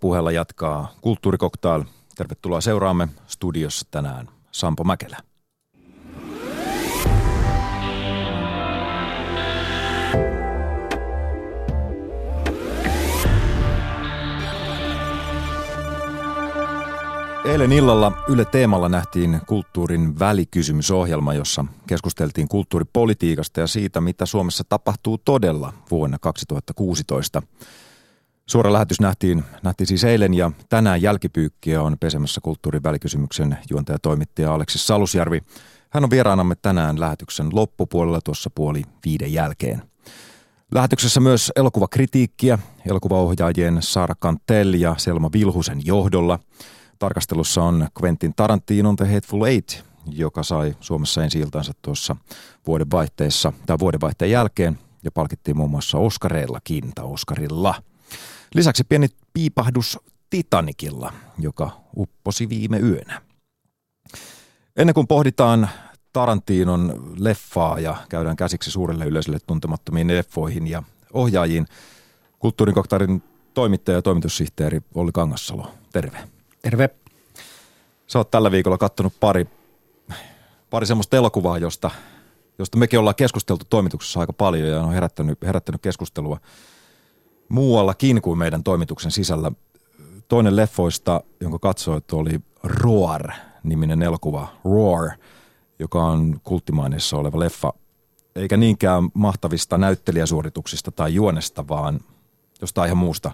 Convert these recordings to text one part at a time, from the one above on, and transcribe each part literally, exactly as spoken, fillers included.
Puheella jatkaa KulttuuriCocktail. Tervetuloa seuraamme studiossa tänään Sampo Mäkelä. Eilen illalla Yle Teemalla nähtiin kulttuurin välikysymysohjelma, jossa keskusteltiin kulttuuripolitiikasta ja siitä, mitä Suomessa tapahtuu todella vuonna kaksituhattakuusitoista. Suora lähetys nähtiin, nähtiin siis eilen ja tänään jälkipyykkiä on pesemässä kulttuurin välikysymyksen juontaja toimittaja Aleksi Salusjärvi. Hän on vieraanamme tänään lähetyksen loppupuolella tuossa puoli viiden jälkeen. Lähetyksessä myös elokuvakritiikkiä elokuvaohjaajien Saara Cantell ja Selma Vilhusen johdolla. Tarkastelussa on Quentin Tarantinon The Hateful Eight, joka sai Suomessa ensi-iltansa tuossa vuodenvaihteessa tai vuodenvaihteen jälkeen ja palkittiin muun muassa Oscareillakin tai Oscarilla. Lisäksi pieni piipahdus Titanicilla, joka upposi viime yönä. Ennen kuin pohditaan Tarantinon leffaa ja käydään käsiksi suurelle yleisölle tuntemattomiin leffoihin ja ohjaajiin, KulttuuriCocktailin toimittaja ja toimitussihteeri Olli Kangassalo, terve. Terve. Sä oot tällä viikolla kattonut pari, pari semmoista elokuvaa, josta, josta mekin ollaan keskusteltu toimituksessa aika paljon ja on herättänyt, herättänyt keskustelua muuallakin kuin meidän toimituksen sisällä. Toinen leffoista, jonka katsoit, oli Roar-niminen elokuva, Roar, joka on kulttimaineissa oleva leffa. Eikä niinkään mahtavista näyttelijäsuorituksista tai juonesta, vaan jostain ihan muusta.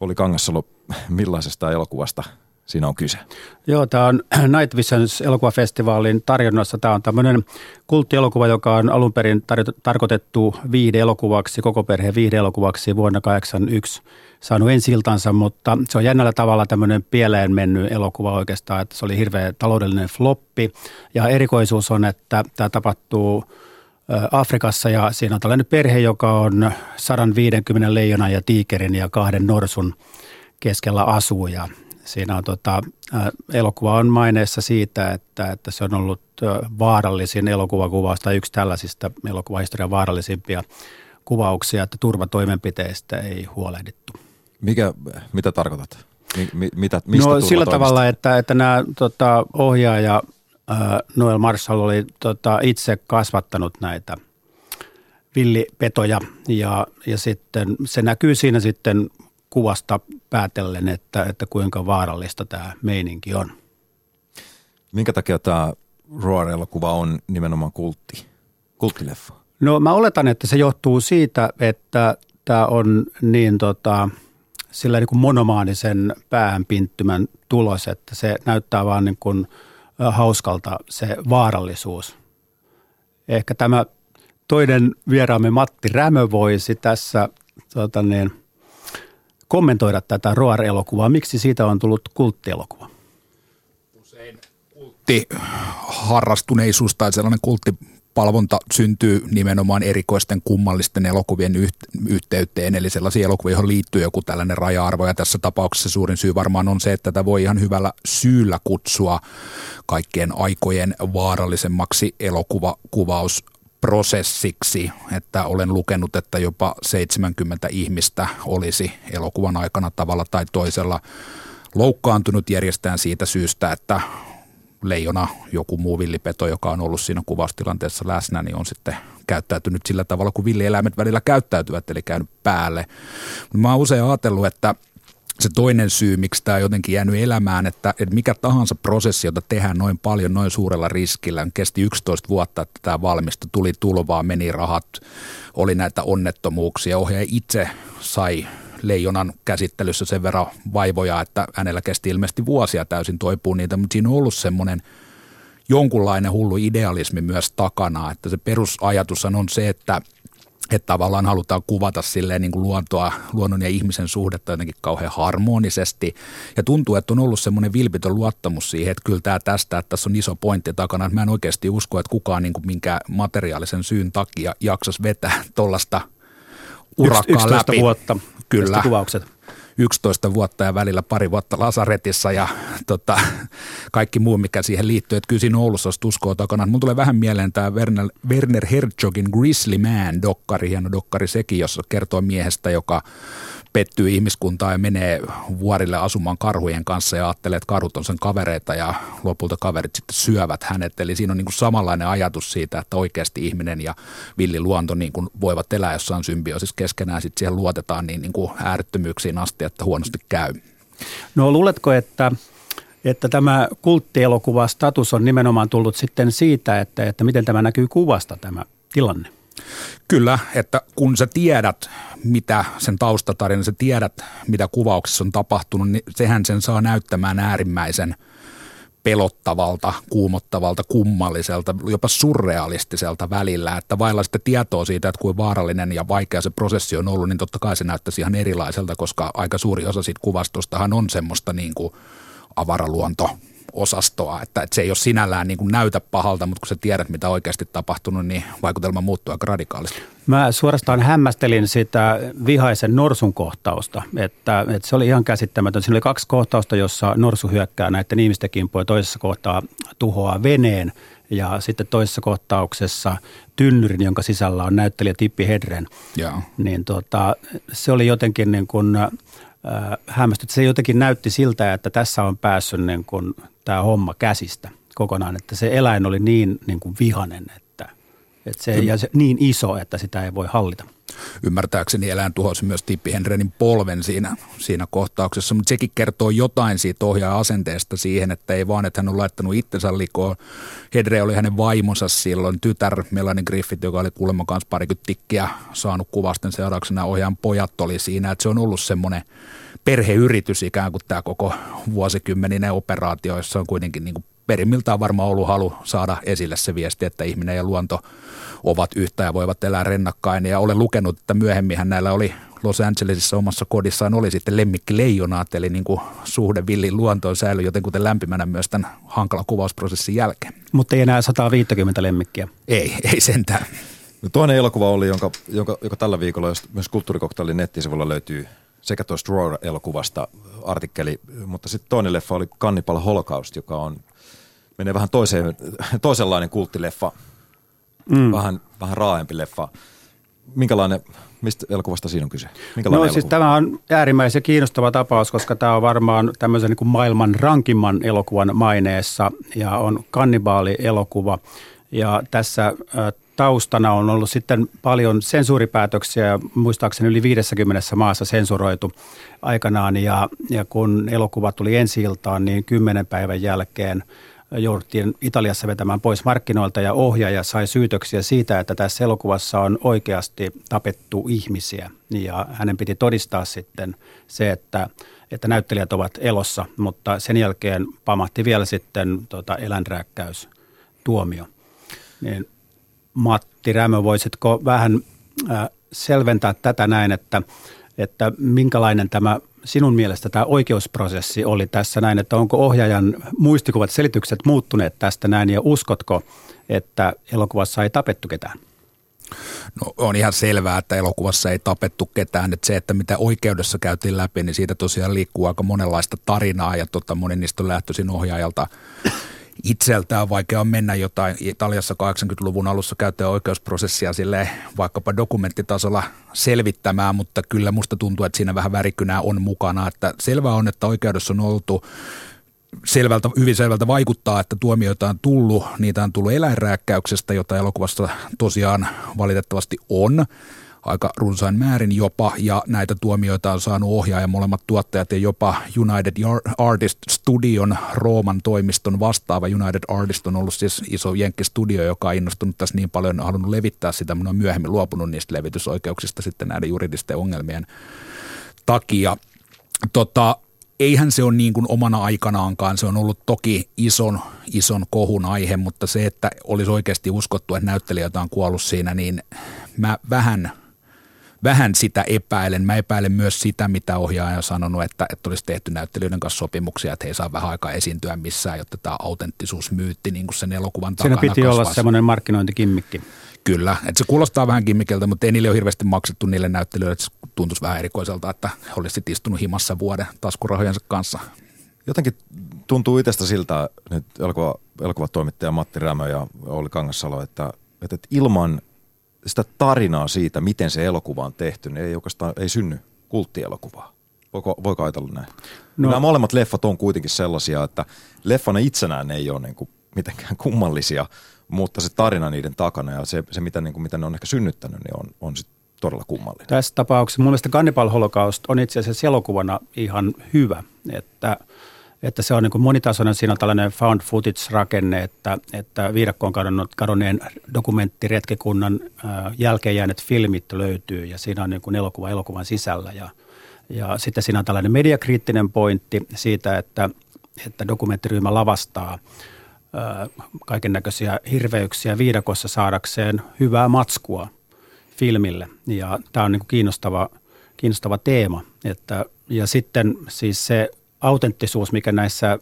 Olli Kangassalo, millaisesta elokuvasta siinä on kyse? Joo, tämä on Night Visions -elokuvafestivaalin tarjonnassa. Tämä on tämmöinen kulttielokuva, joka on alun perin tar- tarkoitettu viihdeelokuvaksi, koko perheen viihdeelokuvaksi vuonna kahdeksankymmentäyksi saanut ensi-iltansa, mutta se on jännällä tavalla tämmöinen pieleen mennyt elokuva oikeastaan, että se oli hirveä taloudellinen floppi ja erikoisuus on, että tämä tapahtuu Afrikassa ja siinä on tällainen perhe, joka on sata viisikymmentä leijonan ja tiikerin ja kahden norsun keskellä asuu ja siinä on tota, elokuva on maineessa siitä, että, että se on ollut vaarallisin elokuvakuvaus tai yksi tällaisista elokuvahistorian vaarallisimpia kuvauksia, että turvatoimenpiteistä ei huolehdittu. Mikä, mitä tarkoitat? Mi, mitä, mistä no sillä tavalla, että, että nämä tota, ohjaaja Noel Marshall oli tota, itse kasvattanut näitä villipetoja ja, ja sitten se näkyy siinä sitten kuvasta päätellen, että, että kuinka vaarallista tämä meininki on. Minkä takia tämä Roar-elokuva on nimenomaan kultti, kulttileffa? No mä oletan, että se johtuu siitä, että tämä on niin tota, sillä niin kuin monomaanisen päähänpinttymän tulos, että se näyttää vaan niin kuin hauskalta se vaarallisuus. Ehkä tämä toinen vieraamme Matti Rämö voisi tässä tuota niin, kommentoida tätä Roar-elokuvaa. Miksi siitä on tullut kulttielokuva? Usein kulttiharrastuneisuus tai sellainen kulttipalvonta syntyy nimenomaan erikoisten kummallisten elokuvien yhteyteen, eli sellaisia elokuvia, johon liittyy joku tällainen raja-arvo, ja tässä tapauksessa suurin syy varmaan on se, että tätä voi ihan hyvällä syyllä kutsua kaikkien aikojen vaarallisemmaksi elokuvakuvaus. prosessiksi, että olen lukenut, että jopa seitsemänkymmentä ihmistä olisi elokuvan aikana tavalla tai toisella loukkaantunut järjestään siitä syystä, että leijona, joku muu villipeto, joka on ollut siinä kuvaustilanteessa läsnä, niin on sitten käyttäytynyt sillä tavalla, kun villieläimet välillä käyttäytyvät, eli käynyt päälle. Mä oon usein ajatellut, että se toinen syy, miksi tämä on jotenkin jäänyt elämään, että mikä tahansa prosessi, jota tehdään noin paljon, noin suurella riskillä, kesti yksitoista vuotta, että tämä valmista, tuli tulvaa, meni rahat, oli näitä onnettomuuksia. Ohjaaja itse sai leijonan käsittelyssä sen verran vaivoja, että hänellä kesti ilmeisesti vuosia täysin toipua niitä, mutta siinä on ollut semmoinen jonkunlainen hullu idealismi myös takana, että se perusajatushan on se, että Että tavallaan halutaan kuvata silleen niin kuin luontoa, luonnon ja ihmisen suhdetta jotenkin kauhean harmonisesti. Ja tuntuu, että on ollut semmoinen vilpitön luottamus siihen, että kyllä tämä tästä, että tässä on iso pointti takana. Mä en oikeasti usko, että kukaan niin kuin minkään materiaalisen syyn takia jaksaisi vetää tuollaista urakkaa läpi. yksitoista vuotta. Kyllä. yksitoista vuotta ja välillä pari vuotta lasaretissa ja tota, kaikki muu, mikä siihen liittyy. Että kyllä siinä Oulussa olisi tuskoa takana. Mun tulee vähän mieleen tämä Werner, Werner Herzogin Grizzly Man-dokkari, hieno dokkari sekin, jossa kertoo miehestä, joka pettyy ihmiskuntaa ja menee vuorille asumaan karhujen kanssa ja ajattelee, että karhut on sen kavereita ja lopulta kaverit sitten syövät hänet. Eli siinä on niin kuin samanlainen ajatus siitä, että oikeasti ihminen ja villiluonto niin kuin voivat elää jossain symbioosissa keskenään. Sitten siihen luotetaan niin, niin kuin äärettömyyksiin asti, että huonosti käy. No luuletko, että, että tämä kulttielokuvastatus on nimenomaan tullut sitten siitä, että, että miten tämä näkyy kuvasta tämä tilanne? Kyllä, että kun sä tiedät, mitä sen taustatarina, sä tiedät, mitä kuvauksessa on tapahtunut, niin sehän sen saa näyttämään äärimmäisen pelottavalta, kuumottavalta, kummalliselta, jopa surrealistiselta välillä, että vailla sitä tietoa siitä, että kuinka vaarallinen ja vaikea se prosessi on ollut, niin totta kai se näyttäisi ihan erilaiselta, koska aika suuri osa siitä kuvastostahan on semmoista niin kuin avaraluonto. Osastoa, että, että se ei ole sinällään niin kuin näytä pahalta, mutta kun sä tiedät, mitä oikeasti tapahtunut, niin vaikutelma muuttuu aika radikaalisti. Mä suorastaan hämmästelin sitä vihaisen norsun kohtausta, että, että se oli ihan käsittämätön. Siinä oli kaksi kohtausta, jossa norsu hyökkää näiden ihmisten kimpoja, toisessa kohtaa tuhoaa veneen ja sitten toisessa kohtauksessa tynnyrin, jonka sisällä on näyttelijä Tippi Hedren. Joo. Niin tota, se oli jotenkin niin kuin hämmästyt. Se jotenkin näytti siltä, että tässä on päässyt niin kuin tämä homma käsistä kokonaan, että se eläin oli niin, niin kuin vihainen, että, että se, ja se niin iso, että sitä ei voi hallita. Ymmärtääkseni eläin tuhosi myös Tippi Hedrenin polven siinä, siinä kohtauksessa, mutta sekin kertoo jotain siitä ohjaaja-asenteesta siihen, että ei vaan, että hän on laittanut itsensä likoon. Hedren oli hänen vaimonsa silloin, tytär Melanie Griffith, joka oli kuulemma kanssa parikymmentä tikkiä saanut kuvasten seurauksena, ohjaan pojat oli siinä, että se on ollut semmoinen perheyritys ikään kuin tämä koko vuosikymmeninen operaatio, jossa on kuitenkin niin kuin perimmiltään varmaan ollut halu saada esille se viesti, että ihminen ja luonto ovat yhtä ja voivat elää rinnakkain. Ja olen lukenut, että myöhemminhän näillä oli Los Angelesissa omassa kodissaan oli sitten lemmikkileijonaat, eli niin kuin suhde villin luontoon säilyi jotenkuten lämpimänä myös tämän hankalan kuvausprosessin jälkeen. Mutta ei enää sata viisikymmentä lemmikkiä. Ei, ei sentään. No toinen elokuva oli, jonka, jonka, joka tällä viikolla myös KulttuuriCocktailin nettisivuilla löytyy sekä tuosta Roar-elokuvasta artikkeli, mutta sitten toinen leffa oli Cannibal Holocaust, joka on menee vähän toiseen, toisenlainen kulttileffa, mm. vähän, vähän raaempi leffa. Minkälainen, mistä elokuvasta siinä on kyse? No siis tämä on äärimmäisen kiinnostava tapaus, koska tämä on varmaan tämmöisen niin kuin maailman rankimman elokuvan maineessa ja on kannibaalielokuva. Ja tässä taustana on ollut sitten paljon sensuuripäätöksiä ja muistaakseni yli viidessäkymmenessä maassa sensuroitu aikanaan. Ja, ja kun elokuva tuli ensi iltaan, niin kymmenen päivän jälkeen jouduttiin Italiassa vetämään pois markkinoilta ja ohjaaja sai syytöksiä siitä, että tässä elokuvassa on oikeasti tapettu ihmisiä ja hänen piti todistaa sitten se, että, että näyttelijät ovat elossa, mutta sen jälkeen pamahti vielä sitten tota, eläinrääkkäystuomio. Niin, Matti Rämö, voisitko vähän äh, selventää tätä näin, että, että minkälainen tämä sinun mielestä tämä oikeusprosessi oli tässä näin, että onko ohjaajan muistikuvat, selitykset muuttuneet tästä näin ja uskotko, että elokuvassa ei tapettu ketään? No on ihan selvää, että elokuvassa ei tapettu ketään, että se, että mitä oikeudessa käytiin läpi, niin siitä tosiaan liikkuu aika monenlaista tarinaa ja tota, moni niistä on lähtöisin ohjaajalta itseltään. Vaikea on mennä jotain Italiassa kahdeksankymmentäluvun alussa käyttöön oikeusprosessia silleen vaikkapa dokumenttitasolla selvittämään, mutta kyllä musta tuntuu, että siinä vähän värikynää on mukana. Että selvää on, että oikeudessa on oltu selvältä, hyvin selvältä vaikuttaa, että tuomioita on tullut, niitä on tullut eläinrääkkäyksestä, jota elokuvassa tosiaan valitettavasti on. Aika runsain määrin jopa, ja näitä tuomioita on saanut ohjaaja molemmat tuottajat ja jopa United Artist Studion, Rooman toimiston vastaava. United Artist on ollut siis iso jenkkistudio, joka on innostunut tässä niin paljon, on halunnut levittää sitä, mutta on myöhemmin luopunut niistä levitysoikeuksista sitten näiden juridisten ongelmien takia. Tota, eihän se ole niin kuin omana aikanaankaan, se on ollut toki ison, ison kohun aihe, mutta se, että olisi oikeasti uskottu, että näyttelijöitä on kuollut siinä, niin mä vähän... Vähän sitä epäilen. Mä epäilen myös sitä, mitä ohjaaja on sanonut, että, että olisi tehty näyttelijöiden kanssa sopimuksia, että he ei saa vähän aikaa esiintyä missään, jotta tämä autenttisuusmyytti niin kuin sen elokuvan takana kasvaa. Siinä piti olla semmoinen markkinointikimmikki. Kyllä. Että se kuulostaa vähän kimmikiltä, mutta ei niille ole hirveästi maksettu niille näyttelijöille. Se tuntuisi vähän erikoiselta, että he olisivat istunut himassa vuoden taskurahojensa kanssa. Jotenkin tuntuu itsestä siltä nyt elokuva, elokuvatoimittaja Matti Rämö ja Olli Kangassalo, että, että ilman sitä tarinaa siitä, miten se elokuva on tehty, niin ei oikeastaan ei synny kulttielokuvaa. Voiko, voiko ajatella näin? No. Nämä molemmat leffat on kuitenkin sellaisia, että leffana itsenään ei ole niin kuin mitenkään kummallisia, mutta se tarina niiden takana ja se, se mitä, niin kuin, mitä ne on ehkä synnyttänyt, niin on, on sitten todella kummallinen. Tässä tapauksessa mun mielestä Cannibal Holocaust on itse asiassa elokuvana ihan hyvä, että, että se on niin kuin monitasoinen, siinä on tällainen found footage-rakenne, että, että viidakkoon kadonneen dokumenttiretkikunnan jälkeen jääneet filmit löytyy ja siinä on niin kuin elokuva elokuvan sisällä ja Ja sitten siinä on tällainen mediakriittinen pointti siitä, että, että dokumenttiryhmä lavastaa kaiken näköisiä hirveyksiä viidakossa saadakseen hyvää matskua filmille. Ja tämä on niin kuin kiinnostava, kiinnostava teema. Että, ja sitten siis se autenttisuus, mikä näissä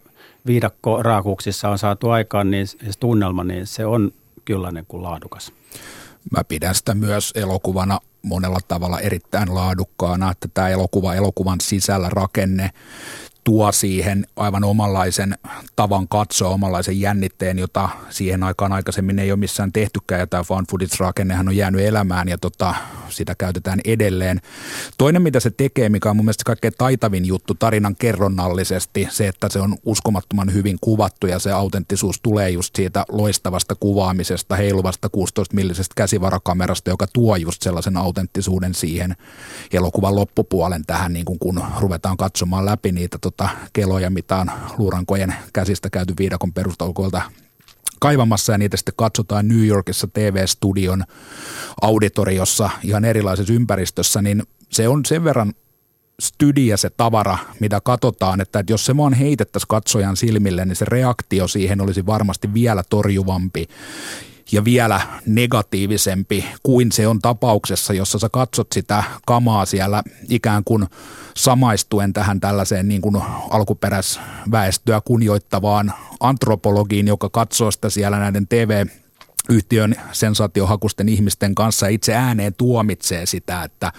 viidakkoraakuuksissa on saatu aikaan, niin se tunnelma, niin se on kyllä niin kuin laadukas. Mä pidän sitä myös elokuvana monella tavalla erittäin laadukkaana, että tämä elokuva, elokuvan sisällä rakenne tuo siihen aivan omanlaisen tavan katsoa, omanlaisen jännitteen, jota siihen aikaan aikaisemmin ei ole missään tehtykään, ja tämä found footage-rakennehan on jäänyt elämään, ja tota, sitä käytetään edelleen. Toinen, mitä se tekee, mikä on mun mielestä kaikkein taitavin juttu tarinan kerronnallisesti, se, että se on uskomattoman hyvin kuvattu, ja se autenttisuus tulee just siitä loistavasta kuvaamisesta, heiluvasta kuusitoista millimetrisestä käsivarakamerasta, joka tuo just sellaisen autenttisuuden siihen elokuvan loppupuolen tähän, niin kun ruvetaan katsomaan läpi niitä keloja, mitä on luurankojen käsistä käyty viidakon perustaukoilta kaivamassa ja niitä sitten katsotaan New Yorkissa T V-studion auditoriossa ihan erilaisessa ympäristössä, niin se on sen verran stydiä se tavara, mitä katsotaan, että jos se vaan heitettäisiin katsojan silmille, niin se reaktio siihen olisi varmasti vielä torjuvampi ja vielä negatiivisempi kuin se on tapauksessa, jossa sä katsot sitä kamaa siellä ikään kuin samaistuen tähän tällaiseen niin kuin alkuperäisväestöä kunnioittavaan antropologiin, joka katsoo sitä siellä näiden T V-yhtiön sensaatiohakusten ihmisten kanssa ja itse ääneen tuomitsee sitä, että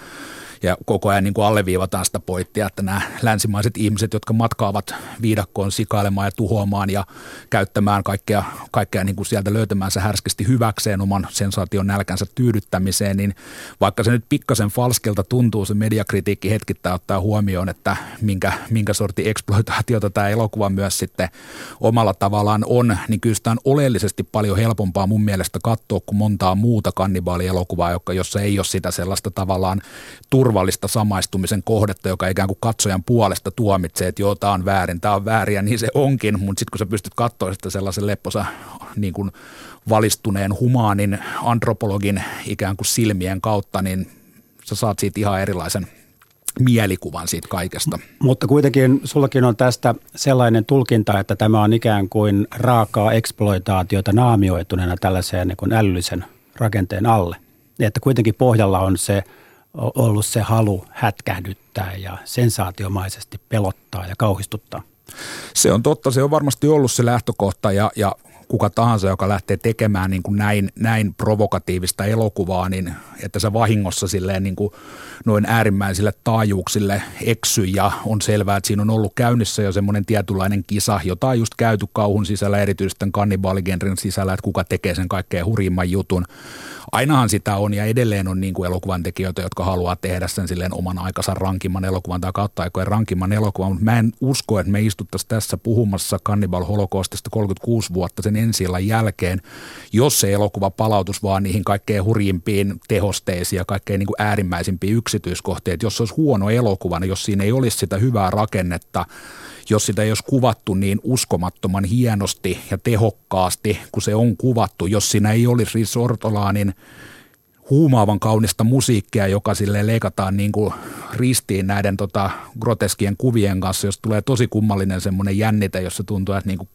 ja koko ajan niin kuin alleviivataan sitä pointtia, että nämä länsimaiset ihmiset, jotka matkaavat viidakkoon sikailemaan ja tuhoamaan ja käyttämään kaikkea, kaikkea niin kuin sieltä löytämäänsä härskisti hyväkseen oman sensaation nälkänsä tyydyttämiseen, niin vaikka se nyt pikkasen falskilta tuntuu, se mediakritiikki hetkittää ottaa huomioon, että minkä, minkä sortin eksploitaatiota tämä elokuva myös sitten omalla tavallaan on, niin kyllä sitä on oleellisesti paljon helpompaa mun mielestä katsoa kuin montaa muuta kannibaalielokuvaa, jossa ei ole sitä sellaista tavallaan turvaa, turvallista samaistumisen kohdetta, joka ikään kuin katsojan puolesta tuomitsee, että joo, tämä on väärin, tämä on väärin ja niin se onkin, mutta sitten kun sä pystyt katsoa sitä sellaisen lepposa niin kuin valistuneen humaanin antropologin ikään kuin silmien kautta, niin sä saat siitä ihan erilaisen mielikuvan siitä kaikesta. M- mutta kuitenkin sullakin on tästä sellainen tulkinta, että tämä on ikään kuin raakaa eksploitaatiota naamioituneena tällaiseen niin kuin älyllisen rakenteen alle. Että kuitenkin pohjalla on se ollut se halu hätkähdyttää ja sensaatiomaisesti pelottaa ja kauhistuttaa. Se on totta, se on varmasti ollut se lähtökohta ja, ja kuka tahansa, joka lähtee tekemään niin kuin näin, näin provokatiivista elokuvaa, niin että se vahingossa silleen niin kuin noin äärimmäisille taajuuksille eksy ja on selvää, että siinä on ollut käynnissä jo semmoinen tietynlainen kisa, jota on just käyty kauhun sisällä, erityisesti tämän kannibaaligenren sisällä, että kuka tekee sen kaikkein hurjimman jutun. Ainahan sitä on ja edelleen on niin kuin elokuvan tekijöitä, jotka haluaa tehdä sen silleen oman aikansa rankimman elokuvan tai kautta aikojen rankimman elokuvan, mutta mä en usko, että me istuttaisiin tässä puhumassa Cannibal Holocaustista kolmekymmentäkuusi vuotta sen ensi-illan jälkeen, jos se elokuva palautus vaan niihin kaikkein hurjimpiin tehosteisiin ja kaikkein niin kuin äärimmäisimpiin yksityiskohtiin, että jos se olisi huono elokuva, niin jos siinä ei olisi sitä hyvää rakennetta, jos sitä ei olisi kuvattu niin uskomattoman hienosti ja tehokkaasti, kun se on kuvattu, jos siinä ei olisi Risortolaanin huumaavan kaunista musiikkia, joka silleen leikataan niin kuin ristiin näiden tota groteskien kuvien kanssa, jos tulee tosi kummallinen semmoinen jännite, jossa tuntuu, että niin kuin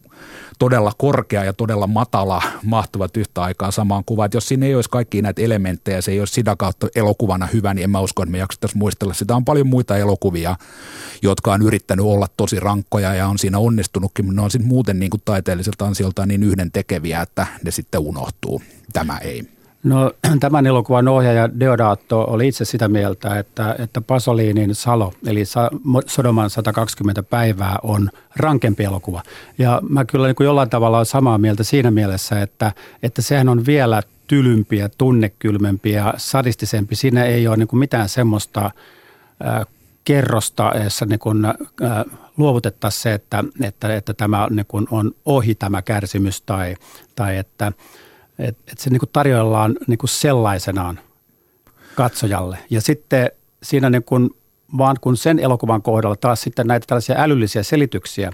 todella korkea ja todella matala mahtuvat yhtä aikaa samaan kuvaan. Että jos siinä ei olisi kaikkia näitä elementtejä, se ei olisi sitä kautta elokuvana hyvä, niin en mä usko, että me jaksettaisiin muistella. Sitä on paljon muita elokuvia, jotka on yrittänyt olla tosi rankkoja ja on siinä onnistunutkin, mutta ne on sitten muuten niin kuin taiteelliselta ansioltaan niin yhdentekeviä, että ne sitten unohtuu. Tämä ei. No, tämän elokuvan ohjaaja Deodato oli itse sitä mieltä, että, että Pasolinin Salo, eli Sodoman sata kaksikymmentä päivää, on rankempi elokuva. Ja mä kyllä niin kuin jollain tavalla olen samaa mieltä siinä mielessä, että, että sehän on vielä tylympi ja tunnekylmempi ja sadistisempi. Siinä ei ole niin kuin mitään semmoista äh, kerrosta, jossa niin kuin, äh, luovutettaisiin se, että, että, että tämä niin kuin on ohi tämä kärsimys tai, tai että... Että et se niinku tarjoillaan niinku sellaisenaan katsojalle. Ja sitten siinä niinku, vaan kun sen elokuvan kohdalla taas sitten näitä tällaisia älyllisiä selityksiä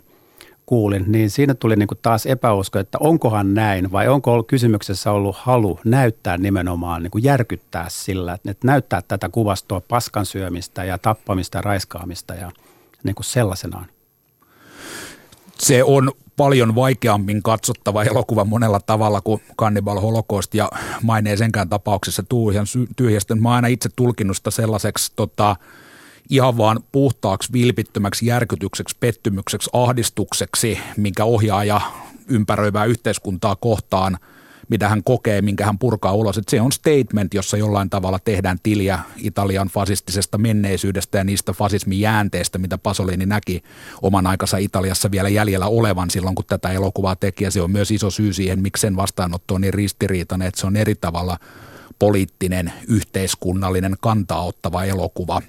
kuulin, niin siinä tuli niinku taas epäusko, että onkohan näin vai onko kysymyksessä ollut halu näyttää nimenomaan, niinku järkyttää sillä, että näyttää tätä kuvastoa paskan syömistä ja tappamista ja raiskaamista ja niinku sellaisenaan. Se on paljon vaikeammin katsottava elokuva monella tavalla kuin Cannibal Holocaust, ja maineen senkään tapauksessa tyhjästä. Mä oon aina itse tulkinnut sitä sellaiseksi tota, ihan vaan puhtaaksi, vilpittömäksi, järkytykseksi, pettymykseksi, ahdistukseksi, minkä ohjaaja ympäröivää yhteiskuntaa kohtaan, mitä hän kokee, minkä hän purkaa ulos. Et se on statement, jossa jollain tavalla tehdään tiliä Italian fasistisesta menneisyydestä ja niistä fasismin jäänteistä, mitä Pasolini näki oman aikansa Italiassa vielä jäljellä olevan silloin, kun tätä elokuvaa teki. Ja se on myös iso syy siihen, miksi sen vastaanotto on niin ristiriitainen, että se on eri tavalla poliittinen, yhteiskunnallinen, kantaa ottava elokuva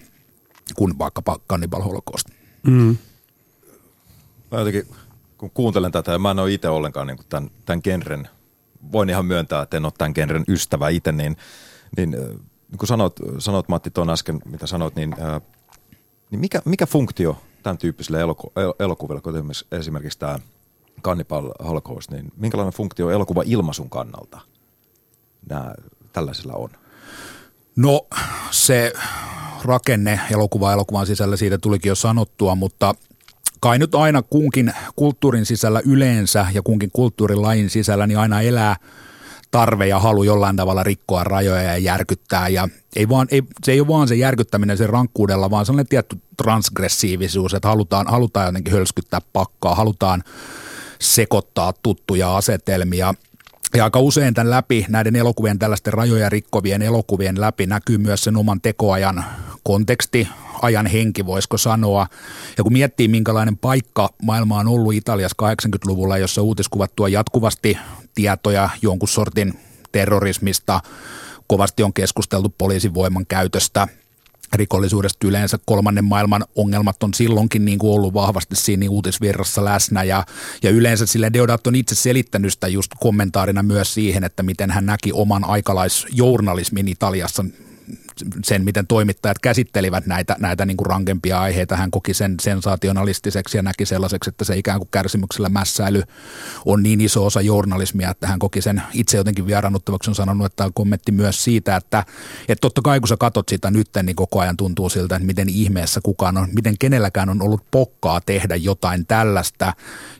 kuin vaikkapa Cannibal Holocaust. Mm. Mä jotenkin, kun kuuntelen tätä, ja mä en ole itse ollenkaan niin kuin tämän, tämän genren, voin ihan myöntää, että en ole tämän genren ystävä itse, niin, niin kun sanot, sanot Matti tuon äsken, mitä sanot, niin, ää, niin mikä, mikä funktio tämän tyyppisille eloku, el, elokuville, kuten esimerkiksi tämä Cannibal Holocaust, niin minkälainen funktio elokuva ilmaisun kannalta nämä tällaisilla on? No se rakenne elokuva elokuvan sisällä, siitä tulikin jo sanottua, mutta kai nyt aina kunkin kulttuurin sisällä yleensä ja kunkin kulttuurilajin sisällä niin aina elää tarve ja halu jollain tavalla rikkoa rajoja ja järkyttää. Ja ei vaan, ei, se ei ole vaan se järkyttäminen sen rankkuudella, vaan sellainen tietty transgressiivisuus, että halutaan, halutaan jotenkin hölskyttää pakkaa, halutaan sekoittaa tuttuja asetelmia. Ja aika usein tämän läpi, näiden elokuvien tällaisten rajoja rikkovien elokuvien läpi näkyy myös sen oman tekoajan konteksti, ajan henki voisiko sanoa. Ja kun miettii minkälainen paikka maailma on ollut Italiassa kahdeksankymmentäluvulla, jossa uutiskuvat tuo jatkuvasti tietoja jonkun sortin terrorismista, kovasti on keskusteltu poliisin voiman käytöstä, rikollisuudesta yleensä, kolmannen maailman ongelmat on silloinkin niin kuin ollut vahvasti siinä uutisvirrassa läsnä ja, ja yleensä sille Deodato on itse selittänyt sitä just kommentaarina myös siihen, että miten hän näki oman aikalaisjournalismin Italiassa, sen miten toimittajat käsittelivät näitä, näitä niin kuin rankempia aiheita. Hän koki sen sensationalistiseksi ja näki sellaiseksi, että se ikään kuin kärsimyksellä mässäily on niin iso osa journalismia, että hän koki sen itse jotenkin vieraannuttavaksi. On sanonut, että on kommentti myös siitä, että, että totta kai kun sä katot sitä nyt, niin koko ajan tuntuu siltä, että miten ihmeessä kukaan on, miten kenelläkään on ollut pokkaa tehdä jotain tällaista.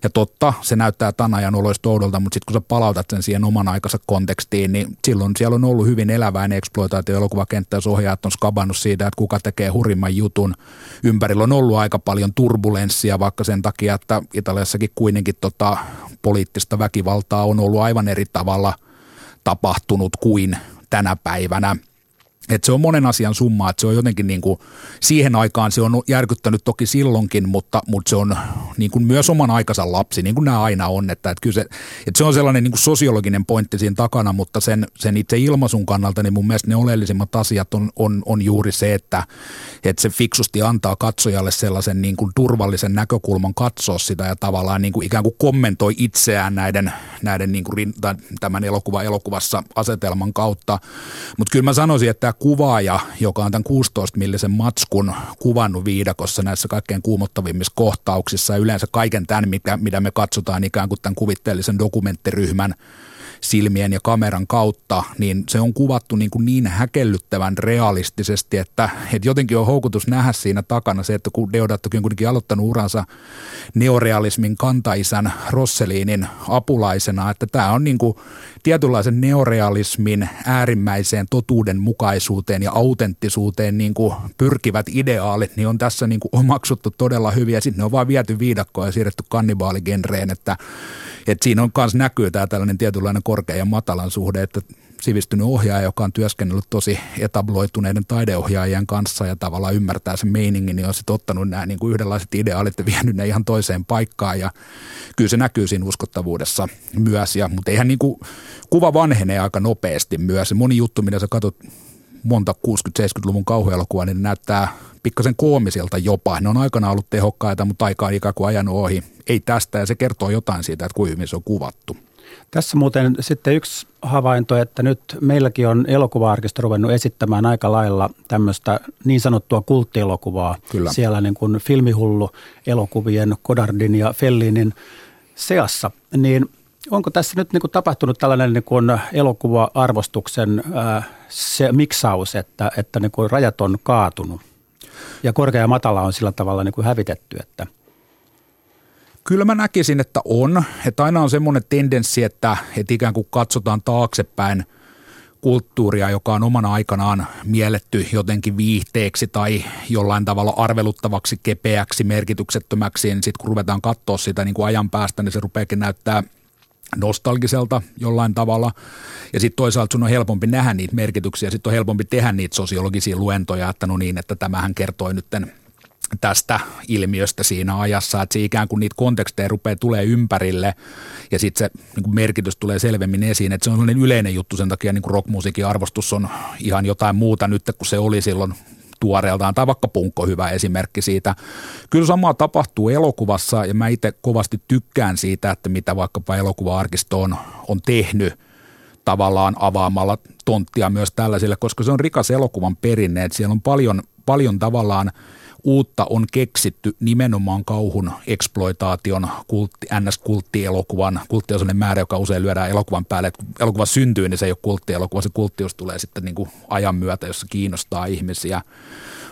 Ja totta, se näyttää tämän ajan oloista oudolta, mutta sitten kun sä palautat sen siihen oman aikansa kontekstiin, niin silloin siellä on ollut hyvin eläväinen eksploitaatio-elokuvakenttä. Ohjaajat on skabannut siitä, että kuka tekee hurimman jutun. Ympärillä on ollut aika paljon turbulenssia, vaikka sen takia, että Italiassakin kuitenkin tota poliittista väkivaltaa on ollut aivan eri tavalla tapahtunut kuin tänä päivänä. Et se on monen asian summa, että se on jotenkin niin kuin, siihen aikaan se on järkyttänyt toki silloinkin, mutta, mutta se on niin kuin myös oman aikansa lapsi, niin kuin nämä aina on. Että, että kyllä se, että se on sellainen niin kuin sosiologinen pointti siinä takana, mutta sen, sen itse ilmaisun kannalta niin mun mielestä ne oleellisimmat asiat on, on, on juuri se, että, että se fiksusti antaa katsojalle sellaisen niin kuin turvallisen näkökulman katsoa sitä ja tavallaan niin kuin ikään kuin kommentoi itseään näiden, näiden niin kuin tämän elokuva elokuvassa asetelman kautta. Mutta kyllä mä sanoisin, että kuvaaja, joka on tämän kuusitoista millisen matskun kuvannut viidakossa näissä kaikkein kuumottavimmissa kohtauksissa ja yleensä kaiken tämän, mitä, mitä me katsotaan ikään kuin tämän kuvitteellisen dokumenttiryhmän silmien ja kameran kautta, niin se on kuvattu niin, kuin niin häkellyttävän realistisesti, että, että jotenkin on houkutus nähdä siinä takana se, että kun Deodatokin on kuitenkin aloittanut uransa neorealismin kantaisän Rossellinin apulaisena, että tämä on niin kuin tietynlaisen neorealismin äärimmäiseen totuudenmukaisuuteen ja autenttisuuteen niin kuin pyrkivät ideaalit, niin on tässä niin kuin omaksuttu todella hyviä. Sitten ne on vaan viety viidakkoon ja siirretty kannibaaligenreen, että, että siinä on myös näkyy tämä tällainen tietynlainen korkean ja matalan suhde, että sivistynyt ohjaaja, joka on työskennellyt tosi etabloituneiden taideohjaajien kanssa ja tavallaan ymmärtää sen meiningin, niin on sitten ottanut nämä niin kuin yhdenlaiset ideaalit ja vienyt ne ihan toiseen paikkaan. Ja kyllä se näkyy siinä uskottavuudessa myös, ja, mutta eihän niin kuin, kuva vanhenee aika nopeasti myös. Moni juttu, mitä sä katsot monta kuusikymmentä-seitsemänkymmentäluvun kauhuelokuvaa, niin näyttää pikkasen koomiselta jopa. Ne on aikanaan ollut tehokkaita, mutta aika on ikään kuin ajanut ohi. Ei tästä, ja se kertoo jotain siitä, että kuinka hyvin se on kuvattu. Tässä muuten sitten yksi havainto, että nyt meilläkin on elokuva-arkisto ruvennut esittämään aika lailla tämmöistä niin sanottua kulttielokuvaa. Kyllä. Siellä niin kuin filmihullu elokuvien Godardin ja Fellinin seassa, niin onko tässä nyt niin kuin tapahtunut tällainen niin kuin elokuva-arvostuksen ää, se miksaus, että, että niin kuin rajat on kaatunut ja korkea ja matala on sillä tavalla niin kuin hävitetty, että... Kyllä mä näkisin, että on. Että aina on semmoinen tendenssi, että, että ikään kuin katsotaan taaksepäin kulttuuria, joka on omana aikanaan mielletty jotenkin viihteeksi tai jollain tavalla arveluttavaksi, kepeäksi, merkityksettömäksi. Sitten kun ruvetaan katsoa sitä niin kuin ajan päästä, niin se rupeakin näyttää nostalgiselta jollain tavalla. Ja sitten toisaalta sun on helpompi nähdä niitä merkityksiä, sitten on helpompi tehdä niitä sosiologisia luentoja, että no niin, että tämähän kertoi nytten tästä ilmiöstä siinä ajassa, että se ikään kuin niitä konteksteja rupeaa tulemaan ympärille ja sitten se niin kuin merkitys tulee selvemmin esiin, että se on sellainen yleinen juttu, sen takia niin kuin rockmusiikin arvostus on ihan jotain muuta nyt kuin se oli silloin tuoreeltaan, tai vaikka punkko hyvä esimerkki siitä. Kyllä samaa tapahtuu elokuvassa ja mä itse kovasti tykkään siitä, että mitä vaikkapa elokuva-arkisto on, on tehnyt tavallaan avaamalla tonttia myös tällaisille, koska se on rikas elokuvan perinne, että siellä on paljon, paljon tavallaan uutta on keksitty nimenomaan kauhun eksploitaation, kultti, N S-kulttielokuvan, kultti on sellainen määrä, joka usein lyödään elokuvan päälle. Kun elokuva syntyy, niin se ei ole kulttielokuva, se kulttius tulee sitten niin kuin ajan myötä, jos se kiinnostaa ihmisiä.